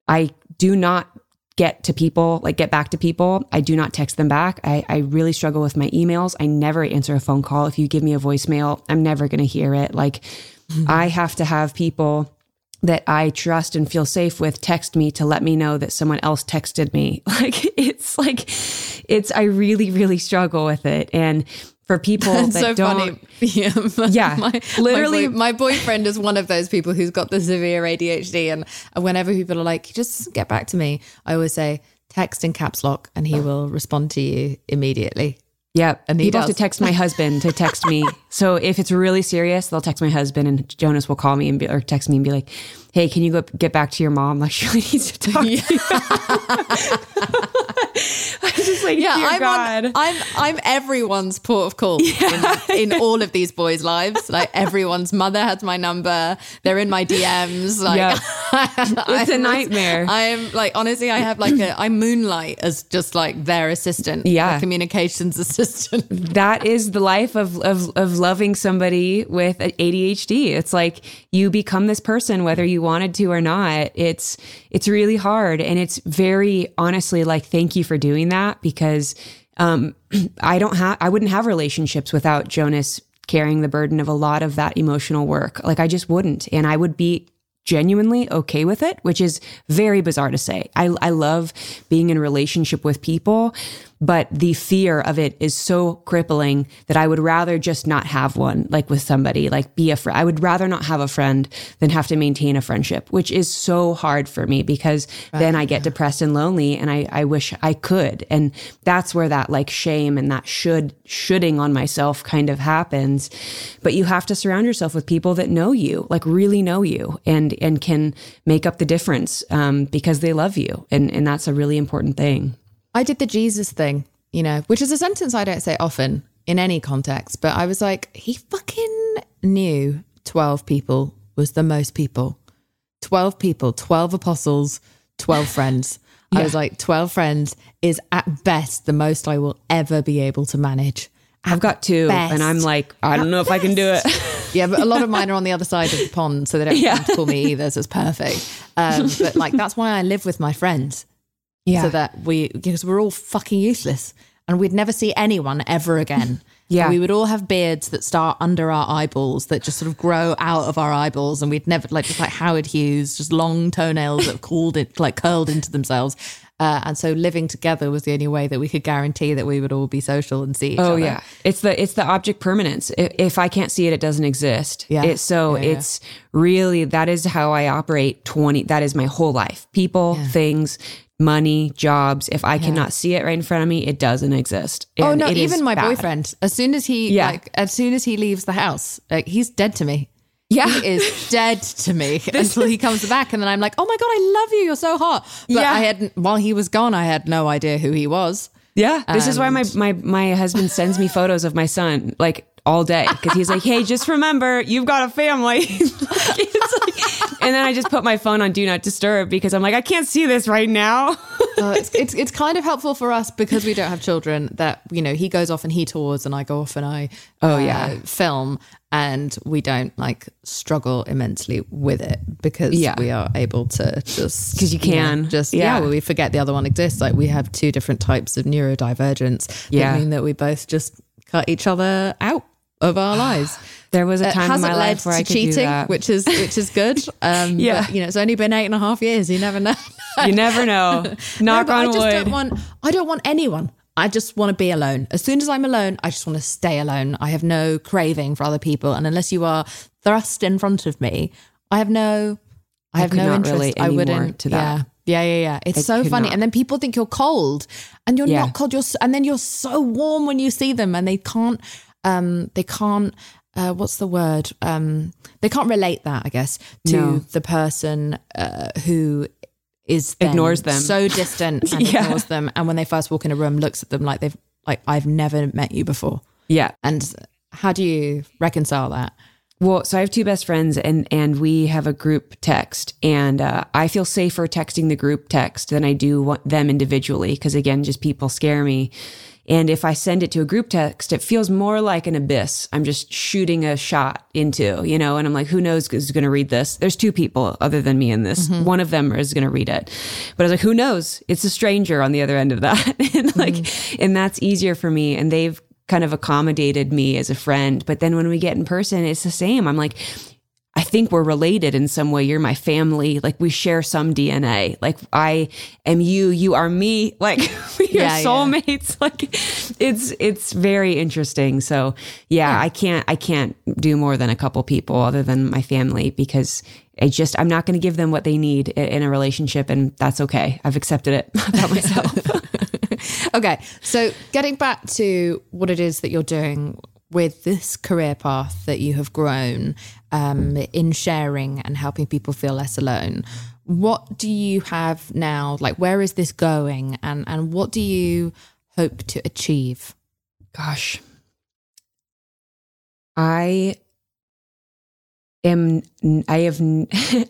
I do not get to people, like get back to people. I do not text them back. I, I really struggle with my emails. I never answer a phone call. If you give me a voicemail, I'm never going to hear it. Like mm-hmm. I have to have people that I trust and feel safe with text me to let me know that someone else texted me. Like, it's like, it's, I really, really struggle with it. And for people That's that so don't, funny. yeah, my, yeah my, literally, my, boy, my boyfriend is one of those people who's got the severe A D H D. And whenever people are like, just get back to me, I always say, text in caps lock, and he will respond to you immediately. Yeah, and people does. have to text my husband to text me. So if it's really serious, they'll text my husband, and Jonas will call me and be, or text me and be like, "Hey, can you go get back to your mom? Like, she really needs to talk." Yeah. To you. I'm just like, yeah, dear I'm God. On, I'm I'm everyone's port of call yeah. in, in all of these boys' lives. Like, everyone's mother has my number. They're in my D Ms. Like, yep. It's a nightmare. I'm like, honestly, I have like a I moonlight as just like their assistant. Yeah, their communications assistant. That is the life of, of of loving somebody with A D H D. It's like you become this person whether you wanted to or not. It's it's really hard, and it's very honestly like, thank you for doing that, because um, I don't have I wouldn't have relationships without Jonas carrying the burden of a lot of that emotional work. Like, I just wouldn't, and I would be genuinely okay with it, which is very bizarre to say. I, I love being in a relationship with people, but the fear of it is so crippling that I would rather just not have one, like with somebody, like be a friend. I would rather not have a friend than have to maintain a friendship, which is so hard for me, because right, then I get yeah. depressed and lonely, and I, I wish I could. And that's where that like shame and that should, shoulding on myself kind of happens. But you have to surround yourself with people that know you, like really know you, and, and can make up the difference um, because they love you. And, and that's a really important thing. I did the Jesus thing, you know, which is a sentence I don't say often in any context, but I was like, he fucking knew twelve people was the most people. twelve people, twelve apostles, twelve friends. Yeah. I was like, twelve friends is at best the most I will ever be able to manage. At I've got two best. And I'm like, I don't at know if best. I can do it. Yeah, but a lot of mine are on the other side of the pond, so they don't yeah. have to call me either, so it's perfect. Um, but like, that's why I live with my friends. Yeah. So that we, because we're all fucking useless and we'd never see anyone ever again. Yeah. And we would all have beards that start under our eyeballs that just sort of grow out of our eyeballs. And we'd never, like, just like Howard Hughes, just long toenails that called it, like curled into themselves. Uh, and so living together was the only way that we could guarantee that we would all be social and see each oh, other. Oh yeah. It's the, it's the object permanence. If, if I can't see it, it doesn't exist. Yeah. It, so yeah, yeah. it's really, that is how I operate twenty that is my whole life. People, yeah. things, money, jobs. If I yeah. cannot see it right in front of me, it doesn't exist. And oh no, it even is my bad. boyfriend, as soon as he, yeah. like, as soon as he leaves the house, like, he's dead to me. Yeah. He is dead to me until he comes back. And then I'm like, oh my God, I love you. You're so hot. But yeah. I hadn't, while he was gone, I had no idea who he was. Yeah. And this is why my, my, my husband sends me photos of my son like all day. Cause he's like, hey, just remember you've got a family. It's like, and then I just put my phone on do not disturb because I'm like, I can't see this right now. uh, it's, it's, it's kind of helpful for us because we don't have children that, you know, he goes off and he tours and I go off and I oh uh, yeah film. And we don't like struggle immensely with it because yeah. we are able to just because you can you know, just yeah, yeah well, we forget the other one exists. Like we have two different types of neurodivergence. Yeah, that mean that we both just cut each other out of our lives. There was a time in my life where I could do that, which is which is good. Um, yeah, but, you know, it's only been eight and a half years. You never know. You never know. Knock no, on I just wood. Don't want, I don't want anyone. I just want to be alone. As soon as I'm alone, I just want to stay alone. I have no craving for other people. And unless you are thrust in front of me, I have no, I, I have no interest. I wouldn't to that. Yeah. Yeah. Yeah. yeah. It's I so funny. Not. And then people think you're cold and you're yeah. not cold. You're, and then you're so warm when you see them and they can't, um, they can't, uh, what's the word? Um, they can't relate that, I guess, to no. the person, uh, who is ignores them so distant and yeah. ignores them, and when they first walk in a room looks at them like they've like I've never met you before. Yeah. And how do you reconcile that? Well, so I have two best friends and and we have a group text, and uh, I feel safer texting the group text than I do them individually because again just people scare me. And if I send it to a group text, it feels more like an abyss. I'm just shooting a shot into, you know, and I'm like, who knows who's going to read this? There's two people other than me in this. Mm-hmm. One of them is going to read it. But I was like, who knows? It's a stranger on the other end of that. And like, mm-hmm. and that's easier for me. And they've kind of accommodated me as a friend. But then when we get in person, it's the same. I'm like, I think we're related in some way. You're my family. Like, we share some D N A. Like, I am you, you are me. Like, we yeah, are soulmates. Yeah. Like, it's it's very interesting. So yeah, yeah, I can't I can't do more than a couple people other than my family, because I just, I'm not going to give them what they need in a relationship, and that's okay. I've accepted it about myself. Okay. So getting back to what it is that you're doing with this career path that you have grown um, in sharing and helping people feel less alone, what do you have now? Like, where is this going, and, and what do you hope to achieve? Gosh, I am, I have,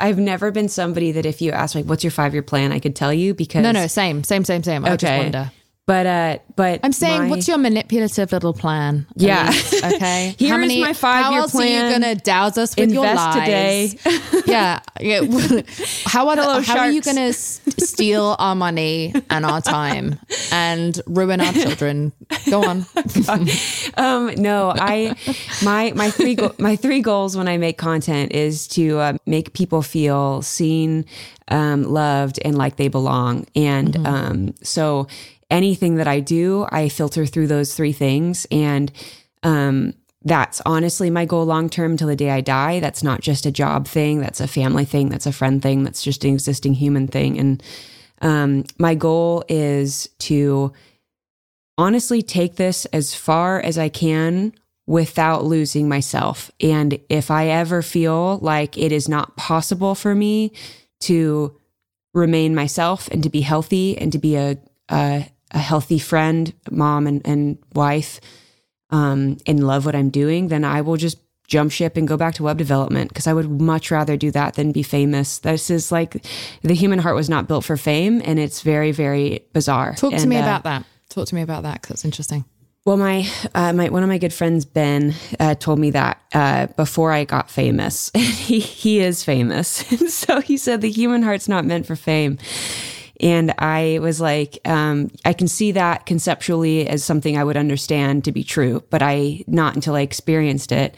I've never been somebody that if you asked me, what's your five-year plan, I could tell you, because. No, no, same, same, same, same. Okay. I just wonder. But, uh, but I'm saying, my, what's your manipulative little plan? Yeah. Least, okay. Here's how many, my five year plan. How else are you going to douse us with your lies? Invest today. Yeah. yeah. How are, Hello, the, how are you going to steal our money and our time and ruin our children? Go on. um, no, I, my, my three, go- my three goals when I make content is to uh, make people feel seen, um, loved, and like they belong. And, mm-hmm. um, so anything that I do, I filter through those three things. And um, that's honestly my goal long-term till the day I die. That's not just a job thing. That's a family thing. That's a friend thing. That's just an existing human thing. And um, my goal is to honestly take this as far as I can without losing myself. And if I ever feel like it is not possible for me to remain myself and to be healthy and to be a, a a healthy friend, mom and, and wife, um, and love what I'm doing, then I will just jump ship and go back to web development, because I would much rather do that than be famous. This is like, the human heart was not built for fame, and it's very, very bizarre. Talk and, to me uh, about that. Talk to me about that, because that's interesting. Well, my, uh, my, one of my good friends, Ben, uh, told me that, uh, before I got famous. he, he is famous. And so he said the human heart's not meant for fame. And I was like, um, I can see that conceptually as something I would understand to be true, but I, not until I experienced it.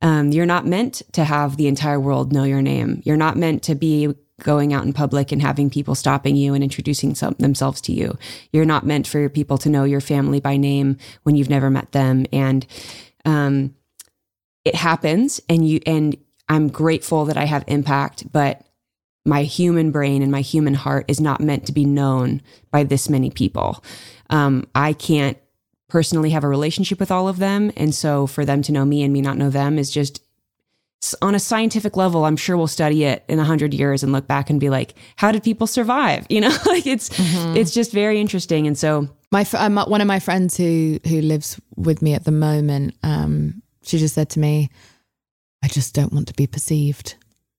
Um, you're not meant to have the entire world know your name. You're not meant to be going out in public and having people stopping you and introducing some, themselves to you. You're not meant for your people to know your family by name when you've never met them. And um, it happens, and you, and I'm grateful that I have impact, but my human brain and my human heart is not meant to be known by this many people. Um, I can't personally have a relationship with all of them. And so for them to know me and me not know them is just, on a scientific level, I'm sure we'll study it in a hundred years and look back and be like, how did people survive? You know, like it's, mm-hmm. it's just very interesting. And so my, um, one of my friends who, who lives with me at the moment, um, she just said to me, I just don't want to be perceived.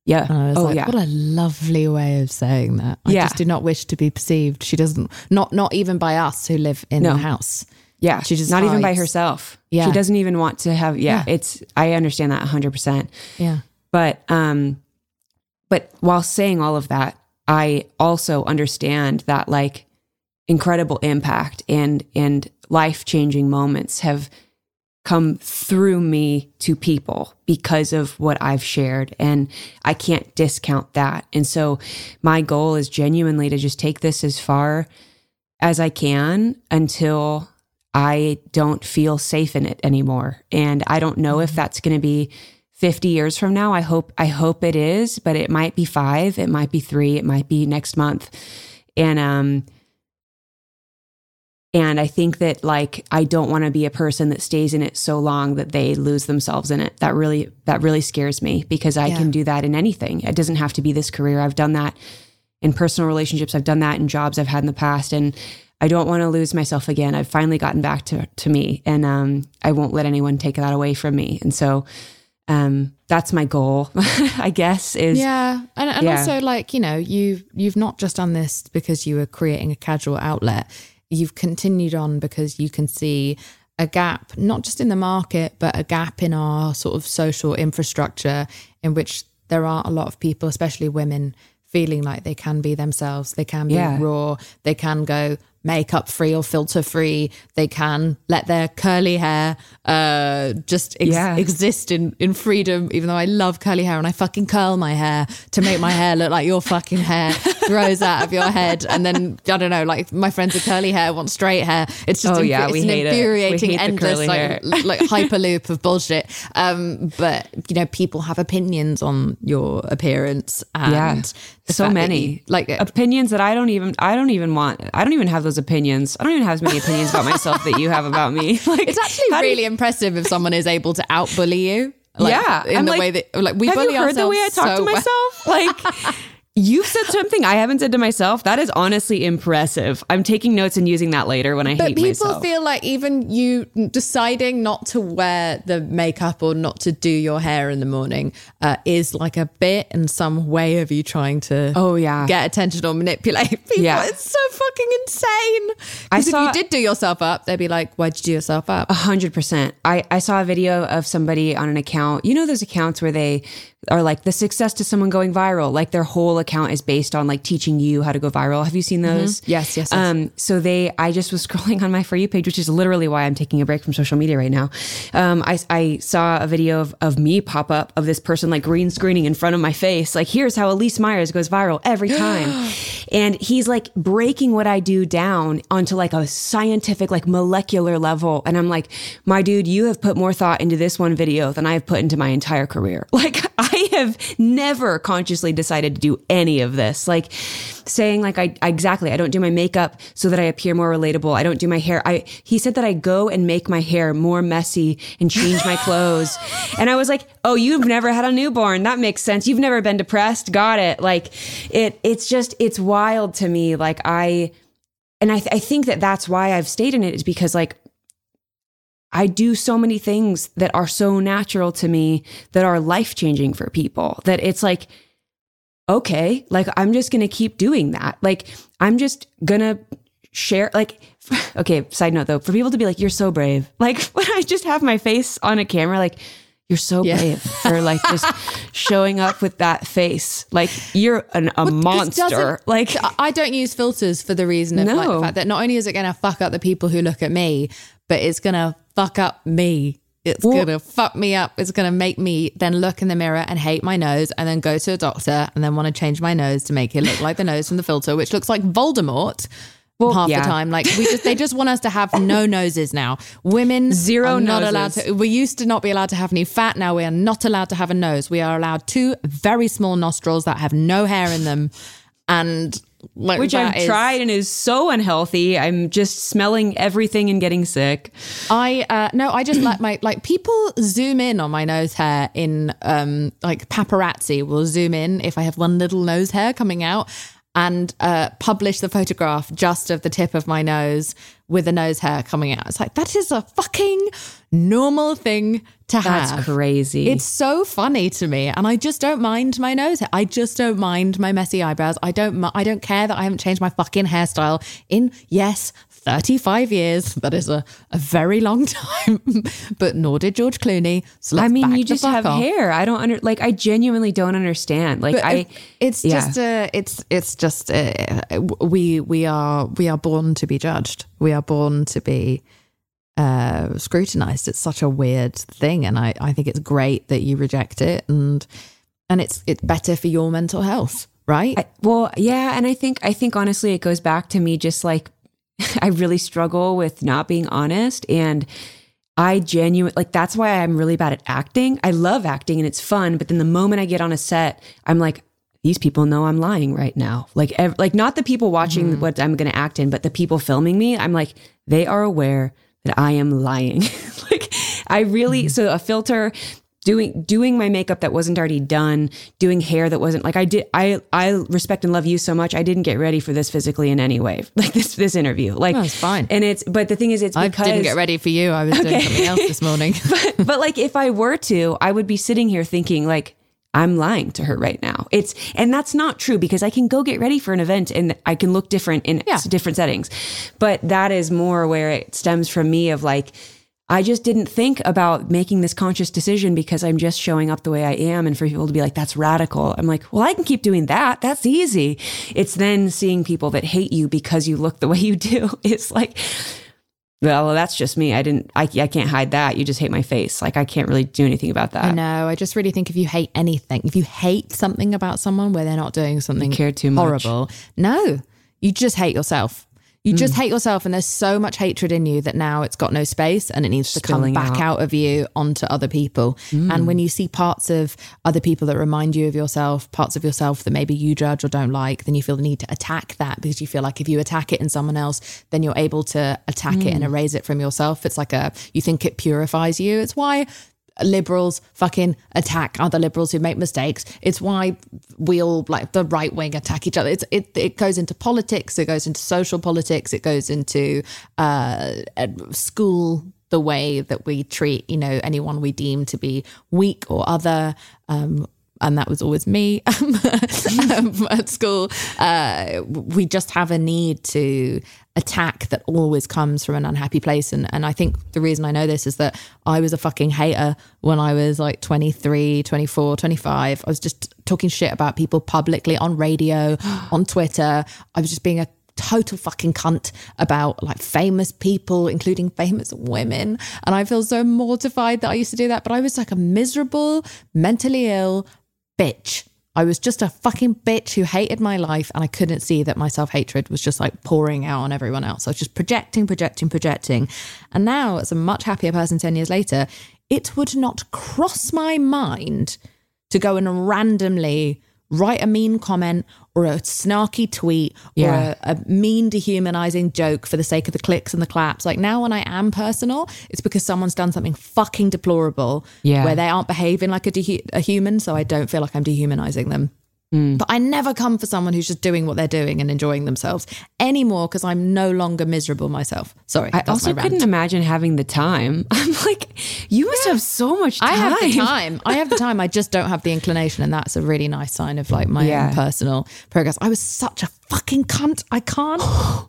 Yeah. And I was oh, like, yeah. What a lovely way of saying that. I yeah. just do not wish to be perceived. She doesn't, not not even by us who live in no. the house. Yeah. She just not hides. Even by herself. Yeah. She doesn't even want to have, yeah, yeah. it's, I understand that one hundred percent. Yeah. But, um, but while saying all of that, I also understand that like incredible impact and, and life-changing moments have come through me to people because of what I've shared. And I can't discount that. And so my goal is genuinely to just take this as far as I can until I don't feel safe in it anymore. And I don't know if that's going to be fifty years from now. I hope, I hope it is, but it might be five, it might be three, it might be next month. And, um, And I think that like, I don't want to be a person that stays in it so long that they lose themselves in it. That really, that really scares me, because I yeah. can do that in anything. It doesn't have to be this career. I've done that in personal relationships. I've done that in jobs I've had in the past, and I don't want to lose myself again. I've finally gotten back to, to me, and um, I won't let anyone take that away from me. And so um, that's my goal, I guess is. Yeah. And, and yeah. also like, you know, you, you've not just done this because you were creating a casual outlet. You've continued on because you can see a gap, not just in the market, but a gap in our sort of social infrastructure in which there are a lot of people, especially women, feeling like they can be themselves. They can be yeah. raw. They can go, makeup free or filter free. They can let their curly hair uh, just ex- yeah. exist in, in freedom, even though I love curly hair and I fucking curl my hair to make my hair look like your fucking hair grows out of your head. And then, I don't know, like my friends with curly hair want straight hair. It's just oh, infuri- yeah, we it's hate an infuriating, it. endless like, like hyperloop of bullshit. Um, but, you know, people have opinions on your appearance and yeah. so many you, like opinions that I don't even, I don't even want, I don't even have those opinions. I don't even have as many opinions about myself that you have about me. Like, it's actually really you, impressive if someone is able to out bully you. Like, yeah. In I'm the like, way that like we have bully you heard the way I talk so to myself? Well. Like you've said something I haven't said to myself. That is honestly impressive. I'm taking notes and using that later when I but hate myself. But people feel like even you deciding not to wear the makeup or not to do your hair in the morning uh, is like a bit and some way of you trying to oh, yeah. get attention or manipulate people. Yeah. It's so fucking insane. Because if you did do yourself up, they'd be like, why'd you do yourself up? A hundred percent. I, I saw a video of somebody on an account. You know those accounts where they are like the success to someone going viral, like their whole account is based on like teaching you how to go viral. Have you seen those? Mm-hmm. Yes, yes, yes. Um, so they, I just was scrolling on my For You page, which is literally why I'm taking a break from social media right now. Um, I, I saw a video of, of me pop up of this person like green screening in front of my face. Like, here's how Elyse Myers goes viral every time. And he's like breaking what I do down onto like a scientific, like molecular level. And I'm like, my dude, you have put more thought into this one video than I have put into my entire career. Like I have never consciously decided to do any of this, like saying like, I, I exactly, I don't do my makeup so that I appear more relatable. I don't do my hair. I, he said that I go and make my hair more messy and change my clothes. And I was like, oh, you've never had a newborn. That makes sense. You've never been depressed. Got it. Like it, it's just, it's wild to me. Like I, and I, th- I think that that's why I've stayed in it is because like, I do so many things that are so natural to me that are life-changing for people that it's like, okay, like I'm just going to keep doing that. Like I'm just going to share like, okay, side note though, for people to be like, you're so brave. Like when I just have my face on a camera, like you're so yeah. brave for like just showing up with that face. Like you're an, a well, monster. Like I don't use filters for the reason of no. like the fact that not only is it going to fuck up the people who look at me, but it's going to fuck up me. It's well, going to fuck me up. It's going to make me then look in the mirror and hate my nose and then go to a doctor and then want to change my nose to make it look like the nose from the filter, which looks like Voldemort well, half yeah. the time. Like we just, they just want us to have no noses now. Women Zero are not noses. allowed to, we used to not be allowed to have any fat. Now we are not allowed to have a nose. We are allowed two very small nostrils that have no hair in them. And like, which I've is, tried and is so unhealthy. I'm just smelling everything and getting sick. I uh, no, I just like my like people zoom in on my nose hair in um like paparazzi will zoom in if I have one little nose hair coming out and uh, publish the photograph just of the tip of my nose with a nose hair coming out. It's like that is a fucking normal thing to have. That's crazy. It's so funny to me, and I just don't mind my nose hair. I just don't mind my messy eyebrows. I don't. I don't care that I haven't changed my fucking hairstyle in yes, thirty-five years. That is a, a very long time. But nor did George Clooney. So I mean, you just have off. hair. I don't under like. I genuinely don't understand. Like but I, it's yeah. just a. It's it's just a, we we are we are born to be judged. We are born to be. Uh, scrutinized. It's such a weird thing, and I, I think it's great that you reject it, and and it's it's better for your mental health, right? I, well, yeah, and I think I think honestly, it goes back to me just like I really struggle with not being honest, and I genuinely like that's why I'm really bad at acting. I love acting and it's fun, but then the moment I get on a set, I'm like, these people know I'm lying right now. Like, ev- like not the people watching mm-hmm. what I'm going to act in, but the people filming me. I'm like, they are aware. I am lying. Like I really, so a filter, doing, doing my makeup that wasn't already done, doing hair that wasn't like I did. I, I respect and love you so much. I didn't get ready for this physically in any way. Like this, this interview, like no, it's fine. And it's, but the thing is, it's because I didn't get ready for you. I was okay. doing something else this morning. but, but like, if I were to, I would be sitting here thinking like, I'm lying to her right now. It's, and that's not true because I can go get ready for an event and I can look different in yeah. different settings. But that is more where it stems from me of like, I just didn't think about making this conscious decision because I'm just showing up the way I am. And for people to be like, that's radical. I'm like, well, I can keep doing that. That's easy. It's then seeing people that hate you because you look the way you do. It's like, well, that's just me. I didn't, I, I can't hide that. You just hate my face. Like, I can't really do anything about that. I know. I just really think if you hate anything, if you hate something about someone where they're not doing something you care too horrible, much. No, you just hate yourself. You just hate yourself, and there's so much hatred in you that now it's got no space and it needs to come back out. out of you onto other people. Mm. And when you see parts of other people that remind you of yourself, parts of yourself that maybe you judge or don't like, then you feel the need to attack that, because you feel like if you attack it in someone else, then you're able to attack mm. it and erase it from yourself. It's like a, you think it purifies you. It's why liberals fucking attack other liberals who make mistakes. It's why we all, like the right wing, attack each other. It's, it it goes into politics. It goes into social politics. It goes into uh, school, the way that we treat, you know, anyone we deem to be weak or other. Um, and that was always me um, at school. Uh, we just have a need to attack that always comes from an unhappy place. And and I think the reason I know this is that I was a fucking hater when I was like twenty-three, twenty-four, twenty-five. I was just talking shit about people publicly on radio, on Twitter. I was just being a total fucking cunt about like famous people, including famous women. And I feel so mortified that I used to do that, but I was like a miserable, mentally ill bitch. I was just a fucking bitch who hated my life, and I couldn't see that my self-hatred was just like pouring out on everyone else. I was just projecting, projecting, projecting. And now, as a much happier person ten years later, it would not cross my mind to go and randomly write a mean comment or a snarky tweet yeah. or a, a mean dehumanizing joke for the sake of the clicks and the claps. Like, now when I am personal, it's because someone's done something fucking deplorable yeah. where they aren't behaving like a, de- a human. So I don't feel like I'm dehumanizing them. Mm. But I never come for someone who's just doing what they're doing and enjoying themselves anymore, because I'm no longer miserable myself. Sorry. I also couldn't imagine having the time. I'm like, you must yeah. have so much time. I have the time. I have the time. I just don't have the inclination. And that's a really nice sign of like my yeah. own personal progress. I was such a fucking cunt. I can't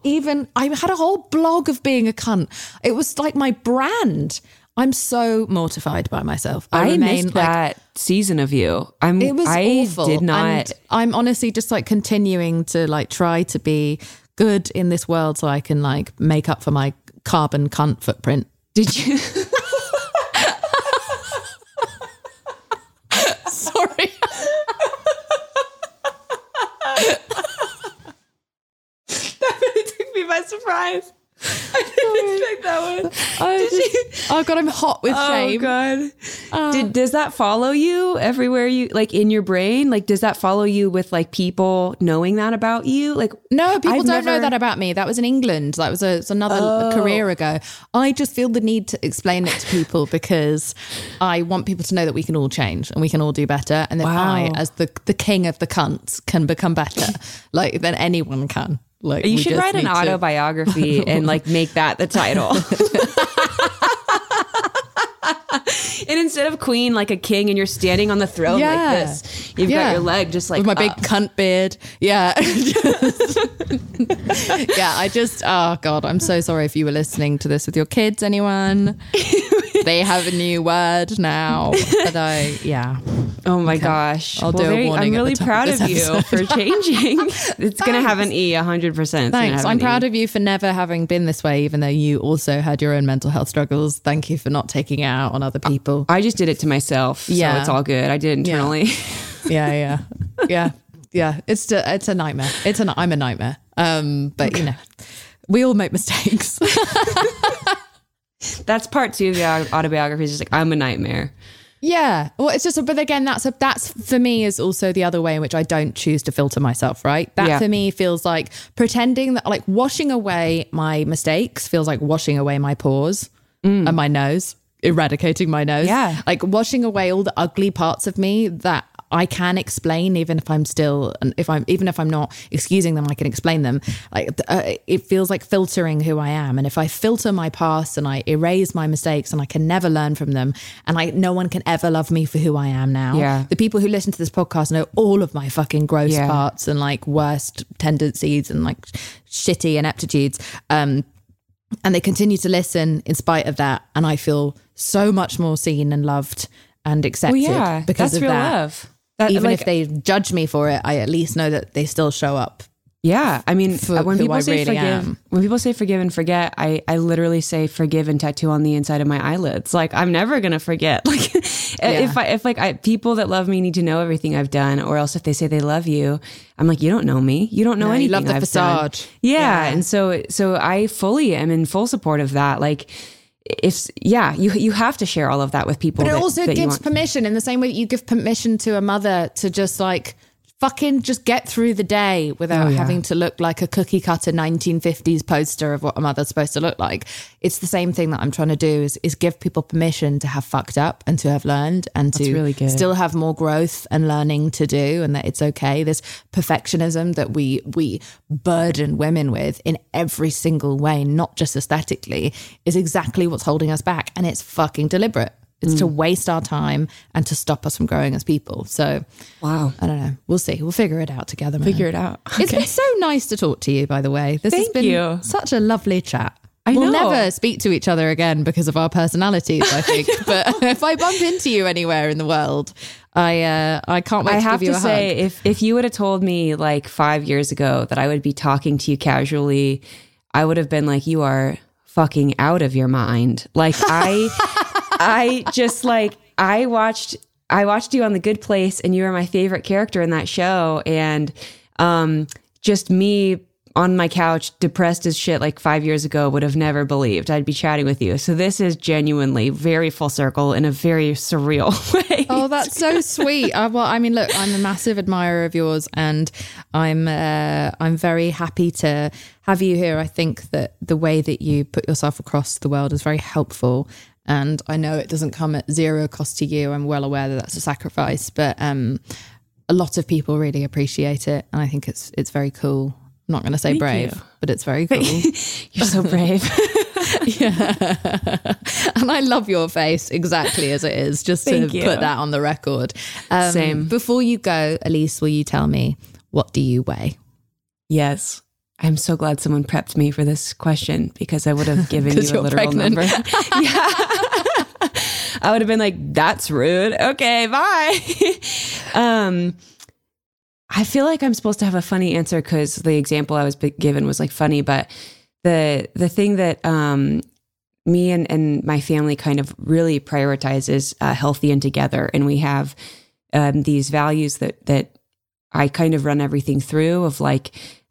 even, I had a whole blog of being a cunt. It was like my brand. I'm so mortified by myself. I, I remain, missed that like, season of you. I'm, it was I awful. Did not. And I'm honestly just like continuing to like try to be good in this world so I can like make up for my carbon cunt footprint. Did you? Sorry. That really took me by surprise. I didn't expect that one. Did just, you? Oh God, I'm hot with shame. Oh God. Uh, Did, does that follow you everywhere you, like in your brain? Like, does that follow you with like people knowing that about you? Like, no, people I've don't never... know that about me. That was in England. That was, a, was another oh. career ago. I just feel the need to explain it to people because I want people to know that we can all change and we can all do better. And then wow. I, as the, the king of the cunts, can become better. Like, than anyone can. Like, you should write an autobiography to... and like make that the title. And instead of queen, like a king, and you're standing on the throne yeah. like this, you've yeah. got your leg just like with my up. Big cunt beard. Yeah. Yeah. I just, oh God, I'm so sorry if you were listening to this with your kids, anyone. They have a new word now. But I, yeah. Oh my okay. gosh. I'll well, do a warning. I'm really proud of, of you for changing. It's going to have an E, one hundred percent. Thanks. I'm proud E. of you for never having been this way, even though you also had your own mental health struggles. Thank you for not taking it out on other people. I just did it to myself. Yeah. So it's all good. I did internally. Yeah. Yeah. Yeah. Yeah. Yeah. It's, just, it's a nightmare. It's an, I'm a nightmare. Um, but okay. you know, we all make mistakes. That's part two of the autobiography, is just like, I'm a nightmare. Yeah. Well, it's just, but again, that's a, that's for me is also the other way in which I don't choose to filter myself, right? That yeah. for me feels like pretending that, like, washing away my mistakes feels like washing away my pores mm. and my nose, eradicating my nose. Yeah. Like washing away all the ugly parts of me that I can explain, even if I'm still, if I'm, even if I'm not excusing them, I can explain them. Like uh, it feels like filtering who I am. And if I filter my past and I erase my mistakes and I can never learn from them, and I, no one can ever love me for who I am now. Yeah. The people who listen to this podcast know all of my fucking gross yeah. parts and like worst tendencies and like shitty ineptitudes. Um, And they continue to listen in spite of that. And I feel so much more seen and loved and accepted well, yeah, because of real that. Love. That, Even like, if they judge me for it, I at least know that they still show up. Yeah. I mean, for when people I say really forgive, am. when people say forgive and forget, I, I literally say forgive and tattoo on the inside of my eyelids. Like, I'm never going to forget. Like yeah. if I, if like I, people that love me need to know everything I've done, or else if they say they love you, I'm like, you don't know me. You don't know no, anything. You love the I've facade. Done. Yeah. yeah. And so, so I fully am in full support of that. Like, If yeah, you you have to share all of that with people. But it that, also that gives permission in the same way that you give permission to a mother to just like fucking just get through the day without oh, yeah. having to look like a cookie cutter nineteen fifties poster of what a mother's supposed to look like. It's the same thing that I'm trying to do is is give people permission to have fucked up and to have learned and That's to really good. Still have more growth and learning to do, and that it's okay. This perfectionism that we we burden women with in every single way, not just aesthetically, is exactly what's holding us back, and it's fucking deliberate. It's mm. to waste our time and to stop us from growing as people. So, wow, I don't know. We'll see. We'll figure it out together, man. Figure it out. Okay. It's been so nice to talk to you, by the way. This Thank has been you. Such a lovely chat. I we'll know. never speak to each other again because of our personalities, I think. I but if I bump into you anywhere in the world, I uh, I can't wait I to have give you to a say, hug. If, if you would have told me like five years ago that I would be talking to you casually, I would have been like, you are fucking out of your mind. Like I... I just like, I watched, I watched you on The Good Place, and you were my favorite character in that show. And, um, just me on my couch, depressed as shit, like five years ago would have never believed I'd be chatting with you. So this is genuinely very full circle in a very surreal way. Oh, that's so sweet. I, well, I mean, look, I'm a massive admirer of yours, and I'm, uh, I'm very happy to have you here. I think that the way that you put yourself across the world is very helpful. And I know it doesn't come at zero cost to you. I'm well aware that that's a sacrifice, but um, a lot of people really appreciate it. And I think it's it's very cool. I'm not going to say Thank brave, you. But it's very cool. You're so brave. yeah. And I love your face exactly as it is, just Thank to you. Put that on the record. Um, Same. Before you go, Elyse, will you tell me, what do you weigh? Yes. I'm so glad someone prepped me for this question, because I would have given you a literal pregnant. number. I would have been like, that's rude. Okay, bye. um, I feel like I'm supposed to have a funny answer because the example I was given was like funny, but the the thing that um, me and, and my family kind of really prioritize is uh, healthy and together. And we have um, these values that that I kind of run everything through of like,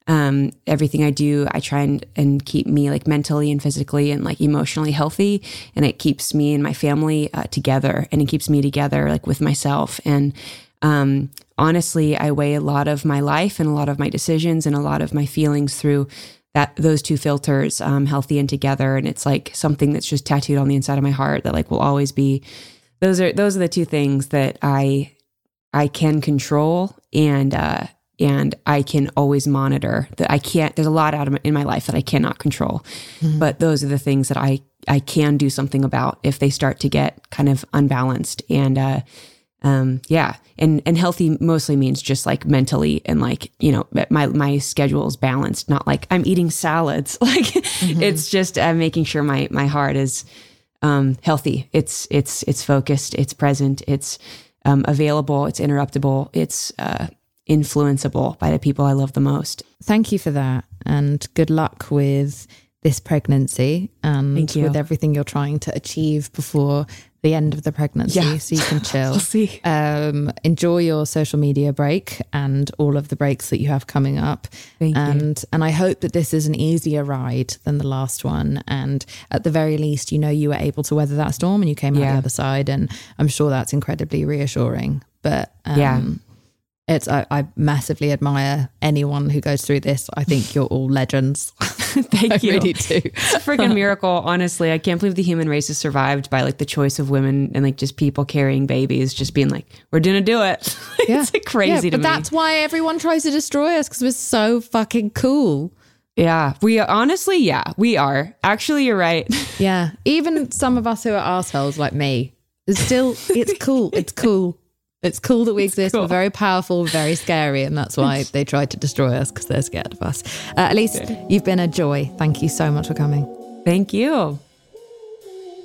Um, everything I do, I try and, and keep me like mentally and physically and like emotionally healthy. And it keeps me and my family uh, together, and it keeps me together like with myself. And um, honestly, I weigh a lot of my life and a lot of my decisions and a lot of my feelings through that, those two filters, um, healthy and together. And it's like something that's just tattooed on the inside of my heart that like will always be, those are, those are the two things that I, I can control and, uh, and I can always monitor that I can't, there's a lot out of, in my life that I cannot control, mm-hmm. but those are the things that I, I can do something about if they start to get kind of unbalanced. And, uh, um, yeah. And, and healthy mostly means just like mentally and like, you know, my, my schedule is balanced, not like I'm eating salads. Like mm-hmm. it's just uh, making sure my, my heart is, um, healthy. It's, it's, it's focused, it's present, it's, um, available, it's interruptible. It's, uh, influenceable by the people I love the most. Thank you for that. And good luck with this pregnancy and with everything you're trying to achieve before the end of the pregnancy. Yeah. So you can chill. We'll see. Um, enjoy your social media break and all of the breaks that you have coming up. Thank and, you. And I hope that this is an easier ride than the last one. And at the very least, you know, you were able to weather that storm and you came out yeah. the other side. And I'm sure that's incredibly reassuring. But um, yeah. It's I, I massively admire anyone who goes through this. I think you're all legends. Thank I you. I really do. It's a freaking miracle, honestly. I can't believe the human race has survived by like the choice of women and like just people carrying babies, just being like, we're gonna do it. Yeah. It's like crazy yeah, to but me. But that's why everyone tries to destroy us, because we're so fucking cool. Yeah, we are, honestly, yeah, we are. Actually, you're right. Yeah, even some of us who are assholes like me, it's still, it's cool. It's cool. It's cool that we exist. Cool. We're very powerful, very scary, and that's why they tried to destroy us, because they're scared of us. Uh, Elyse, you've been a joy. Thank you so much for coming. Thank you.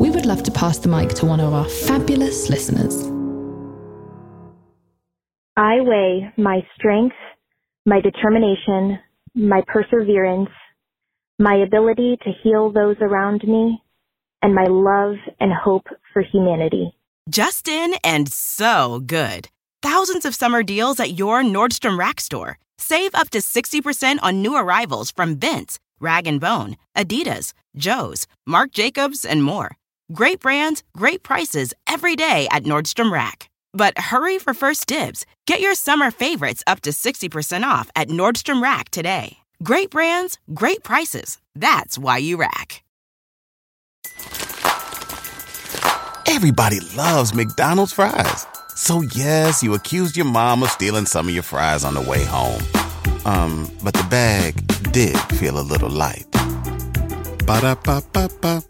we would love to pass the mic to one of our fabulous listeners. I weigh my strength, my determination, my perseverance, my ability to heal those around me, and my love and hope for humanity. Just in and so good. Thousands of summer deals at your Nordstrom Rack store. Save up to sixty percent on new arrivals from Vince, Rag and Bone, Adidas, Joe's, Marc Jacobs, and more. Great brands, great prices every day at Nordstrom Rack. But hurry for first dibs. Get your summer favorites up to sixty percent off at Nordstrom Rack today. Great brands, great prices. That's why you rack. Everybody loves McDonald's fries. So yes, you accused your mom of stealing some of your fries on the way home. Um, but the bag did feel a little light. Ba-da-ba-ba-ba.